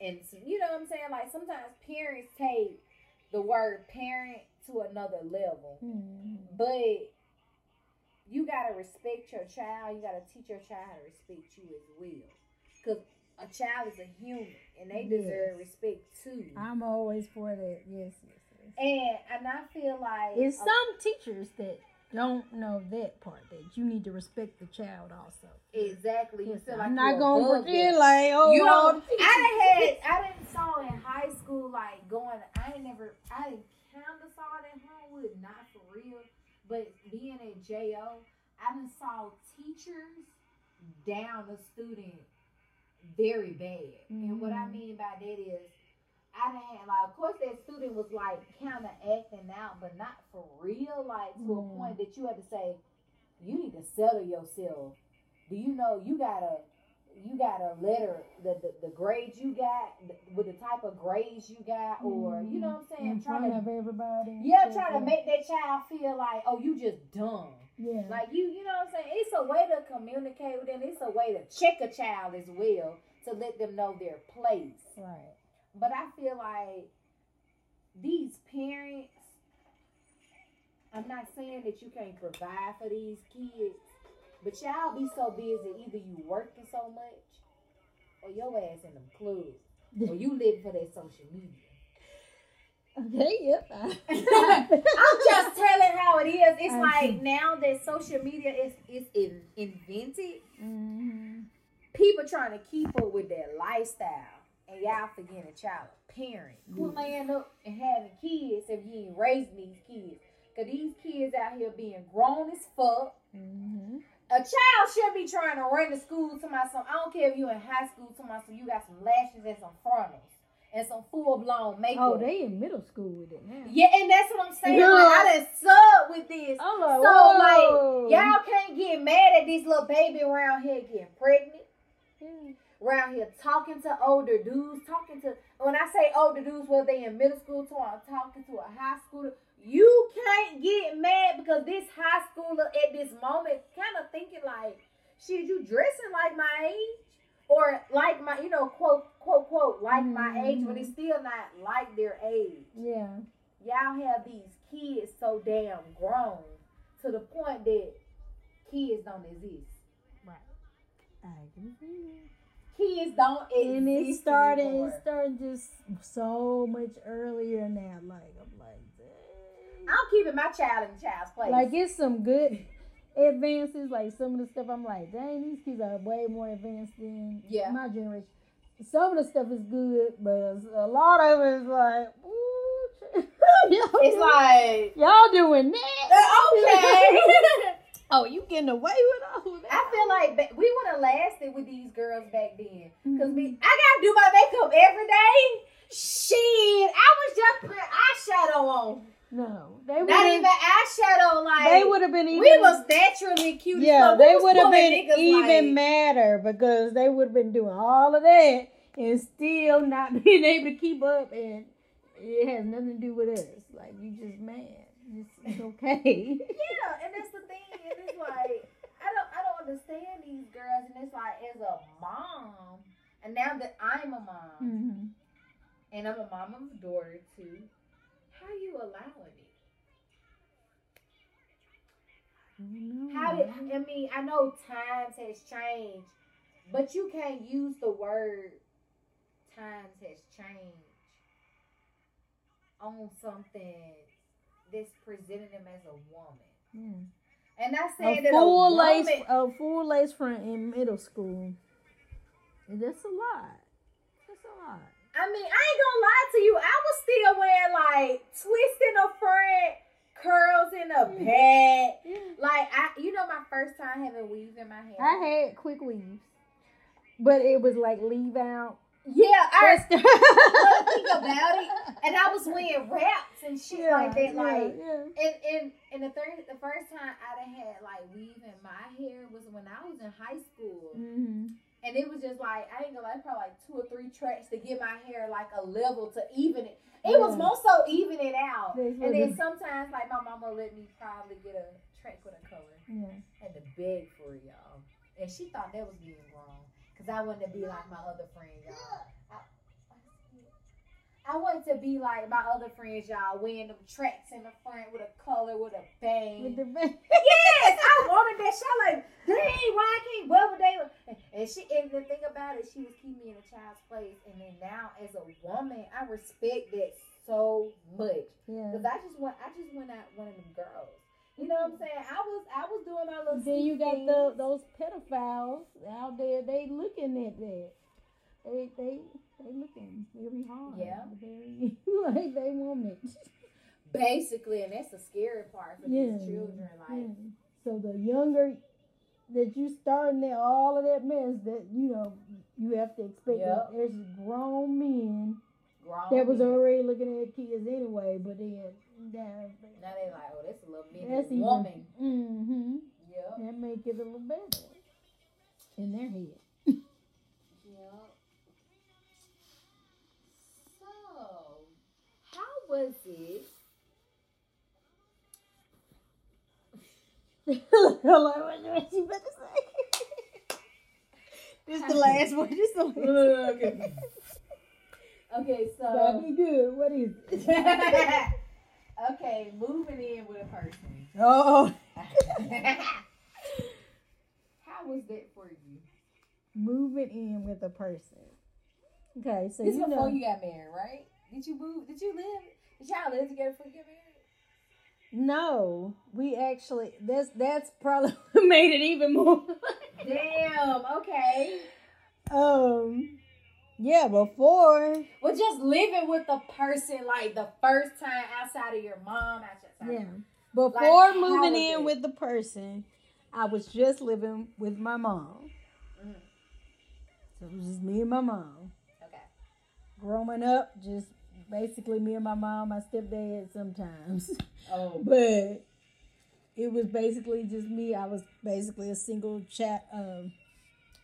And you know what I'm saying? Like sometimes parents take the word parent to another level. Mm-hmm. But you got to respect your child. You got to teach your child how to respect you as well. Because a child is a human and they deserve respect too. I'm always for that. Yes. And I feel like it's some teachers that don't know that part that you need to respect the child also. Exactly. You feel like I'm not gonna pretend like I didn't saw in high school like going. I kinda saw it in Homewood, not for real, but being in JO, I done saw teachers down a student very bad. Mm-hmm. And what I mean by that is, I done had, like, of course that student was, like, kind of acting out, but not for real, like, to a point that you had to say, you need to settle yourself. Do you know you got a letter, the grades you got, with the type of grades you got, or, you know what I'm saying? Trying to make that child feel like, oh, you just dumb. Yeah. Like, you know what I'm saying? It's a way to communicate with them. It's a way to check a child as well, to let them know their place. Right. But I feel like these parents, I'm not saying that you can't provide for these kids, but y'all be so busy, either you working so much, or your ass in them clubs, or you live for that social media. Okay, yep. I'm just telling how it is. It's like now that social media is invented, people trying to keep up with their lifestyle. And y'all forget a child parent. Who land up and having kids if you ain't raising these kids? Because these kids out here being grown as fuck. Mm-hmm. A child should be trying to run to school to my son. I don't care if you in high school to my son. You got some lashes and some frontals and some full-blown makeup. Oh, they in middle school with it now. Yeah, and that's what I'm saying. Yeah. Like, I done sub with this. I'm like, whoa. Like, y'all can't get mad at this little baby around here getting pregnant. Yeah. Around here talking to older dudes, when I say older dudes, whether they in middle school to or talking to a high schooler, you can't get mad because this high schooler at this moment kind of thinking like, shit, you dressing like my age or like my, you know, quote, like my age, but it's still not like their age. Yeah. Y'all have these kids so damn grown to the point that kids don't exist. Right. I agree. Kids don't exist. And it started just so much earlier now. Like, I'm like, dang. I'm keeping my child in the child's place. Like, it's some good advances. Like, some of the stuff I'm like, dang, these kids are way more advanced than my generation. Some of the stuff is good, but a lot of it is like, ooh. Y'all doing that? Okay. Oh, you getting away with all that? I feel like we would have lasted with these girls back then. Because I got to do my makeup every day. Shit, I was just putting eyeshadow on. No. Not even eyeshadow. Like, they would have been even... We was naturally cute. Yeah, they would have been even madder because they would have been doing all of that and still not being able to keep up. And it has nothing to do with us. Like, you just mad. It's okay. Yeah, and that's the thing. And it's like I don't understand these girls, and it's like as a mom, and now that I'm a mom, and I'm a mom of a daughter too, how you allowing it? I know times has changed, but you can't use the word times has changed on something that's presenting them as a woman. Yeah. And I said that a full lace front in middle school. That's a lot. That's a lot. I mean, I ain't gonna lie to you. I was still wearing like twists in a front, curls in a pad. Like my first time having weaves in my hair. I had quick weaves, but it was like leave out. Yeah, I think about it, and I was wearing wraps and shit like that. Like, and the first time I done had like weave in my hair was when I was in high school, and it was just like I ain't gonna lie, probably like 2 or 3 tracks to get my hair like a level to even it. It was more so even it out, and then sometimes like my mama let me probably get a track with a color. Yeah, I had to beg for it, y'all, and she thought that was being wrong. Because I wanted to be like my other friends, y'all. I wanted to be like my other friends, y'all, wearing them tracks in the front with a color, with a bang. Yes, I wanted that. She like, dang, why I can't wear what they were. And the thing about it, she was keeping me in a child's place. And then now, as a woman, I respect that so much. Because I just went out one of them girls. You know what I'm saying? I was doing my little. Then you got those pedophiles out there. They looking at that. They looking very hard. Yeah. Very like they want it. Basically, and that's the scary part for these children. Like So the younger that you starting there, all of that mess that, you know, you have to expect. Yep. There's grown men that was already looking at kids anyway, but then now they like, oh, that's a little bit woman. Mm-hmm. Yep. That make it a little better in their head. Yep. So, how was it? What you about to say? This the last one. This the last one. Okay. Okay, so that'd be good. What is it? Okay, moving in with a person. Oh. How was that for you? Moving in with a person. Okay, so this you before you got married, right? Did you move? Did you live? Did y'all live together before you got married? No, we actually. That's probably made it even more. Damn. Okay. Yeah, before. Well, just living with the person like the first time outside of your mom. Yeah. Before like, moving in with the person, I was just living with my mom. Mm. So it was just me and my mom. Okay. Growing up, just basically me and my mom, my stepdad sometimes. Oh. But it was basically just me. I was basically a single child.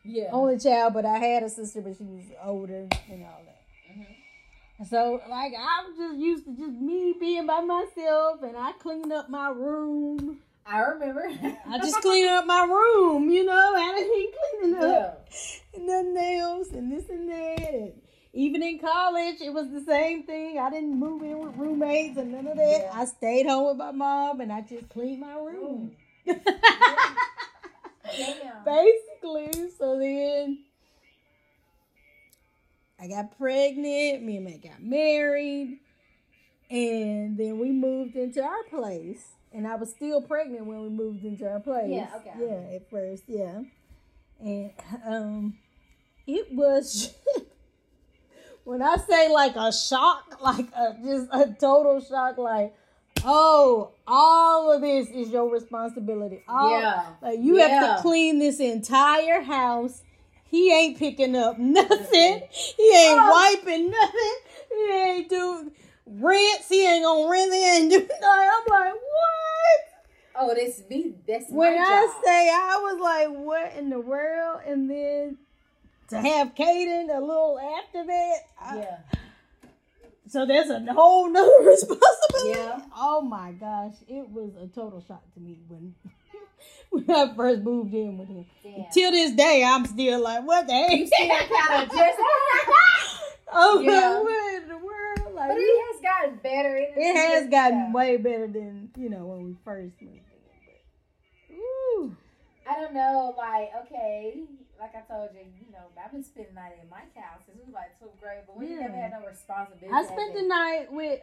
Yeah. Only child, but I had a sister, but she was older and all that. Mm-hmm. So, like, I'm just used to just me being by myself, and I cleaned up my room. I remember. I just cleaned up my room, you know. I didn't clean it up. And nothing else, and this and that. And even in college, it was the same thing. I didn't move in with roommates and none of that. Yeah. I stayed home with my mom, and I just cleaned my room. Yeah. Damn. Basically, so then I got pregnant, me and Matt got married, and then we moved into our place. And I was still pregnant when we moved into our place. Yeah, okay. Yeah, at first, yeah. And it was, when I say like a shock, like just a total shock, like, oh, all of this is your responsibility. You have to clean this entire house. He ain't picking up nothing. He ain't wiping nothing. He ain't do rinse. He ain't gonna rinse. He ain't do nothing. I'm like, what? Oh, that's me. That's my job. When I say, I was like, what in the world? And then to have Kaden a little after that. So there's a whole nother responsibility. Yeah. Oh my gosh, it was a total shock to me when I first moved in with him. Yeah. Till this day, I'm still like, what the heck? You still kind of just. Oh yeah. Like, what in the world? Like, but it has gotten better. It has gotten way better than when we first moved in. Ooh. I don't know. Like, okay. Like I told you, I've been spending the night in Mike's house since we was like 12th grade, but we never had no responsibility. I spent the night with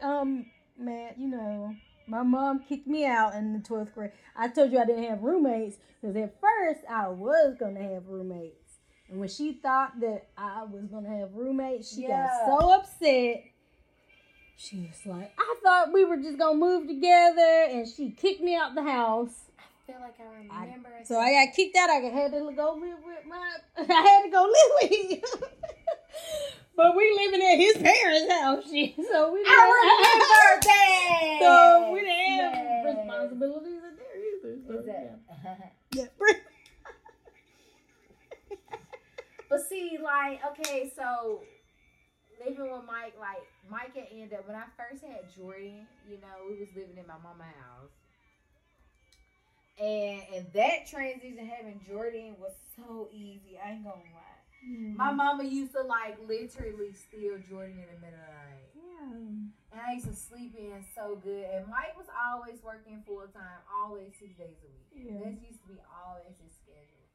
Matt. My mom kicked me out in the 12th grade. I told you I didn't have roommates because at first I was gonna have roommates, and when she thought that I was gonna have roommates, she got so upset. She was like, I thought we were just gonna move together, and she kicked me out the house. I feel like I remember. So I got kicked out. I had to go live with him. But we living at his parents' house. So we didn't have birthday. So we didn't have responsibilities in there either. So. Yeah. But see, like, okay, so living with Mike, like, Mike had ended up, when I first had Jordan, we was living in my mama's house. And that transition having Jordan was so easy. I ain't gonna lie. Mm. My mama used to like literally steal Jordan in the middle of the night. Yeah. And I used to sleep in so good. And Mike was always working full time, always 6 days a week. Yeah. That used to be always his schedule.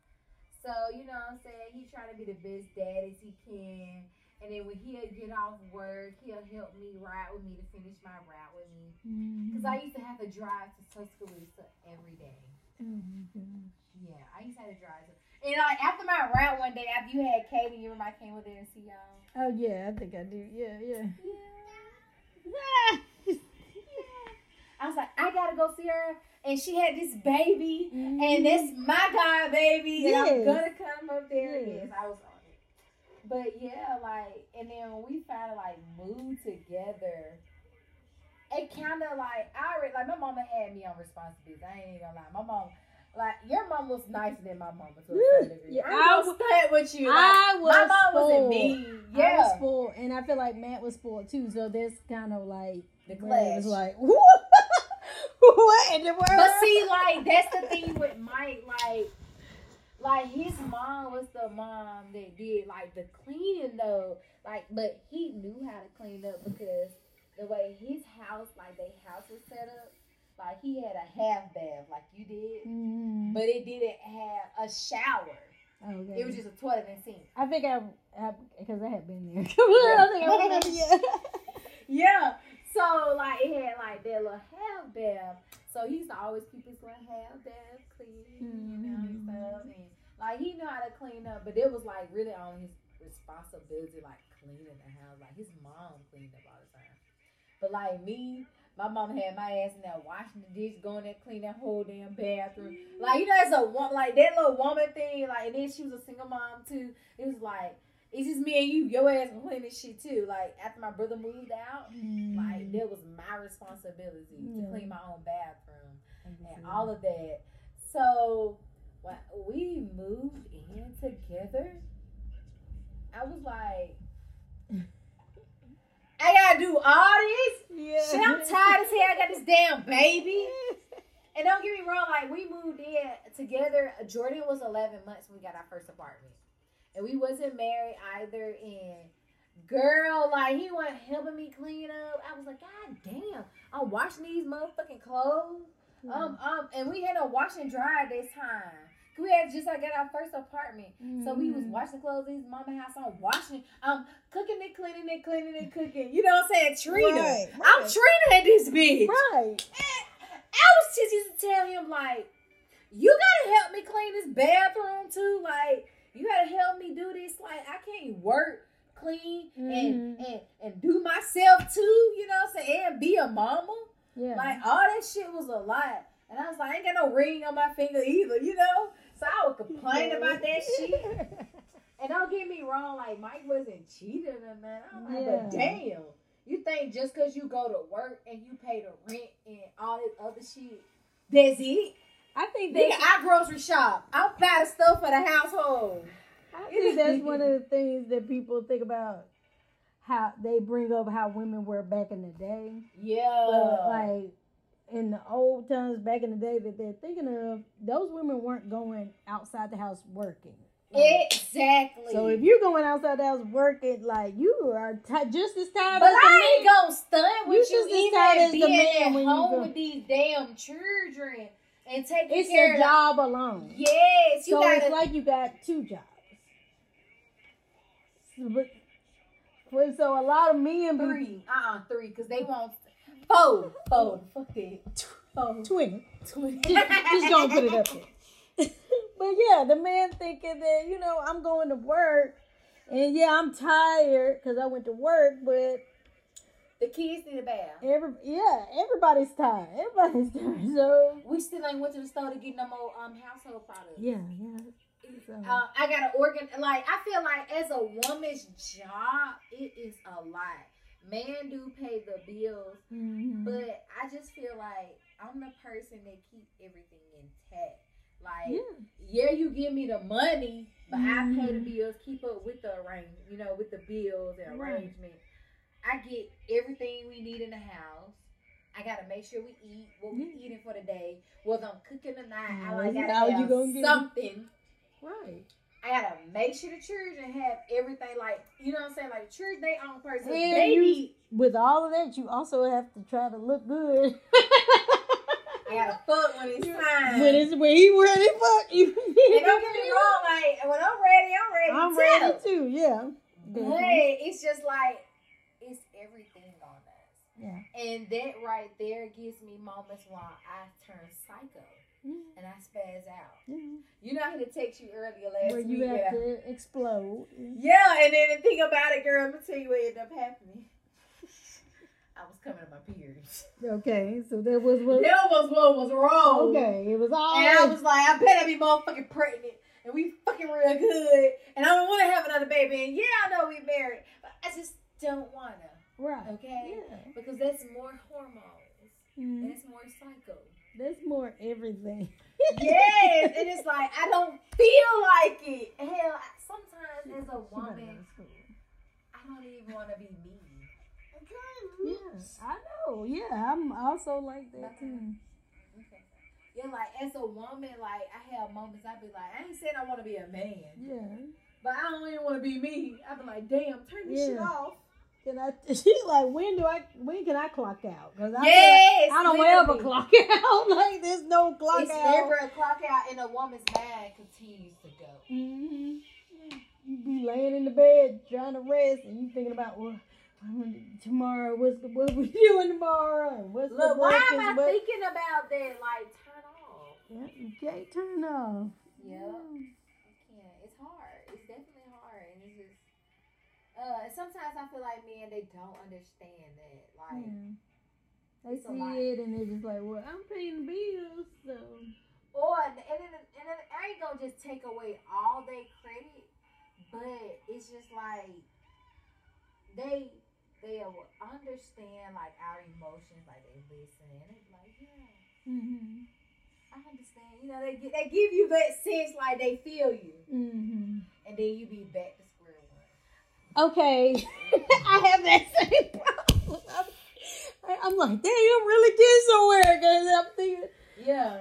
So, what I'm saying? He tried to be the best dad as he can. And then when he'll get off work, he'll help me ride with me to finish my route with me. Because I used to have to drive to Tuscaloosa every day. Oh, my gosh. Yeah, I used to have to drive. And after my route one day, after you had Kaden, you remember I came over there and see y'all? Oh, yeah, I think I do. Yeah. I was like, I got to go see her. and she had this baby, mm-hmm. and that's my God, baby. Yes. And I'm gonna come up there. Yes. Yes, I was on it. But yeah, like, and then when we finally like moved together, it kind of like I already like my mama had me on responsibility. I ain't even gonna lie, my mama. Like, your mom was nicer than my mama to a certain degree. I was stuck with you. Like, I was my mom wasn't mean. Yeah. I was spoiled, and I feel like Matt was spoiled too. So that's kind of like the clash. It was like, what in the world? But see, like, that's the thing with Mike. Like his mom was the mom that did like the cleaning though. Like, but he knew how to clean up because the way his house, like their house was set up. Like, he had a half bath, like you did, mm-hmm. but it didn't have a shower. Okay. It was just a toilet and sink. I think I because I had been there. Yeah. So, like, it had, like, that little half bath. So, he used to always keep his little half bath clean, mm-hmm. you know, and stuff. And, like, he knew how to clean up, but it was, like, really on his responsibility, like, cleaning the house. Like, his mom cleaned up all the time. But, like, me... My mama had my ass in there washing the dish, going there, clean that whole damn bathroom. Like, you know, it's a woman, like that little woman thing. Like, and then she was a single mom too. It was like, it's just me and you. Your ass was cleaning this shit too. Like, after my brother moved out, like, that was my responsibility to clean my own bathroom and all of that. So, when we moved in together, I was like, I gotta do all this. Yeah. Shit, I'm tired as hell. I got this damn baby. And don't get me wrong, like, we moved in together. Jordan was 11 months when we got our first apartment. And we wasn't married either. And girl, like, he wasn't helping me clean up. I was like, God damn, I'm washing these motherfucking clothes. Mm. And we had a wash and dry this time. We had just got our first apartment, so we was washing clothes in his mama's house. I'm washing, I'm cooking and cleaning and cleaning and cooking. You know what I'm saying, Trina? Right. I'm Trina at this bitch. Right. And I was just used to tell him, like, you gotta help me clean this bathroom too. Like, you gotta help me do this. Like, I can't work, clean, and do myself too. You know what I'm saying? And be a mama. Yeah. Like, all that shit was a lot. And I was like, I ain't got no ring on my finger either. You know. So I would complain about that shit. And don't get me wrong, like, Mike wasn't cheating or nothing. I'm like, but damn, you think just because you go to work and you pay the rent and all this other shit, that's it? I think that's... Nigga, I grocery shop. I buy the stuff for the household. I think that's one of the things that people think about, how they bring up how women were back in the day. Yeah. But, like... in the old times, back in the day, that they're thinking of, those women weren't going outside the house working. Like, exactly. So if you're going outside the house working, like, you are just as tired but as the man. But I ain't gonna stun with you even being at home with these damn children and taking care of... It's your job alone. Yes, you so gotta... So it's like you got two jobs. So a lot of men... Three, because they won't... Fold. Fuck it. 20. Just gonna put it up there. But yeah, the man thinking that, you know, I'm going to work, and yeah, I'm tired because I went to work, but the kids need a bath. Everybody's tired. So we still ain't went to the store to get no more household products. Yeah. So. I gotta I feel like as a woman's job, it is a lot. Men do pay the bills, but I just feel like I'm the person that keep everything intact. Like, you give me the money, but I pay the bills, keep up with the arrangement, you know, with the bills and arrangement. I get everything we need in the house. I got to make sure we eat what we eating for the day. Whether I'm cooking or not, I got to have something. Right. I gotta make sure the children have everything, like, you know what I'm saying? Like, the children, they own person. With all of that, you also have to try to look good. I gotta fuck when it's time. When he ready, fuck you. And don't get me wrong, like, when I'm ready too. Yeah. But it's just like, it's everything on us. Yeah. And that right there gives me moments while I turn psycho. And I spaz out. You know, I had to text you earlier last week. Where you had to explode. Yeah, and then the thing about it, girl, I'm going to tell you what ended up happening. I was coming to my periods. Okay, so that was what. That was what was wrong. Okay, it was all. And I was like, I better be motherfucking pregnant, and we fucking real good, and I don't want to have another baby. And yeah, I know we married, but I just don't wanna. Right. Okay. Yeah. Because that's more hormones. Mm-hmm. That's more psycho. That's more everything. Yes, and it's like I don't feel like it. Hell, sometimes as a woman, I don't even want to be me. Yes, I know. Yeah, I'm also like that too. Okay. Yeah, like as a woman, like I have moments I be like, I ain't saying I want to be a man. Yeah. But I don't even want to be me. I be like, damn, turn this shit off. She's like, when can I clock out? Because I don't ever clock out. Like, there's no clock out. It's never a clock out, and a woman's mind continues to go. Mm-hmm. You be laying in the bed trying to rest, and you thinking about, well, tomorrow, what we doing tomorrow? What's Look, why am I thinking about that? Like, turn off. Yeah, you can't turn off. Yep. Yeah, it's hard. It's definitely hard, and it's just. And sometimes I feel like men, they don't understand that. Like, they see it and they're just like, well, I'm paying the bills, so. Or, and then I ain't gonna just take away all their credit, but it's just like, they will understand, like, our emotions, like, they listen, and they be like, yeah, mm-hmm. I understand. You know, they give you that sense, like, they feel you. Mm-hmm. And then you be back to okay, I have that same problem. I'm like, damn, you really get somewhere, because I'm thinking, yeah.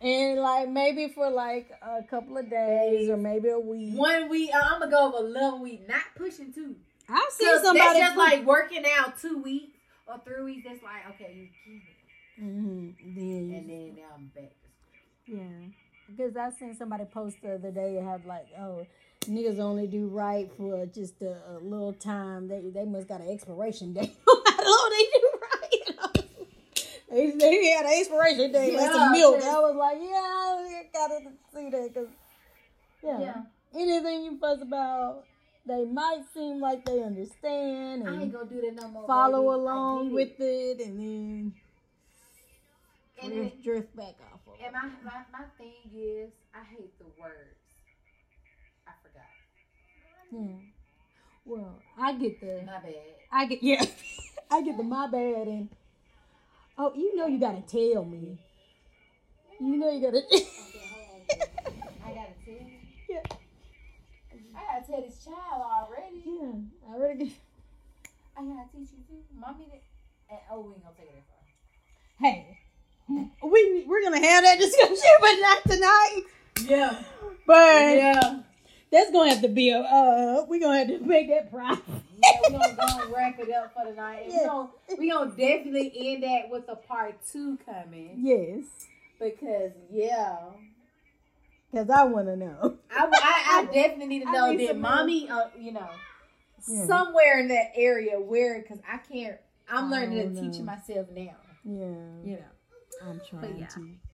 And like maybe for like a couple of days or maybe a week. 1 week, I'm gonna go over 11 weeks, not pushing 2. I've seen somebody that's just like working out 2 weeks or 3 weeks. That's like, okay, you keep it. Mm-hmm. And then now I'm back. Yeah, because I seen somebody post the other day and have like, oh. Niggas only do right for just a little time. They must got an expiration date. I don't know they do right. They had an expiration date. Yeah, like some milk. I was like, yeah, I gotta see that. Cause, yeah. Anything you fuss about, they might seem like they understand. And I ain't gonna do that no more. Follow baby. Along with it and then drift back off of it. And my thing is, I hate the word. Yeah. Well, I get the my bad. I get the my bad and oh, you know you gotta tell me. You know you gotta. Okay, hold on. I gotta tell you. Yeah. I gotta tell this child already. Yeah, I already. I gotta teach you too, mommy. That we ain't gonna take it that far. Hey, we're gonna have that discussion, but not tonight. Yeah. But yeah. That's going to have to be a, we're going to have to make that profit. Yeah, we're going to wrap it up for tonight. Yes. We're going to definitely end that with a part 2 coming. Yes. Because, yeah. Because I want to know. I definitely need to know that mommy, somewhere in that area where, because I can't, I'm learning to teach myself now. Yeah. You know. I'm trying to.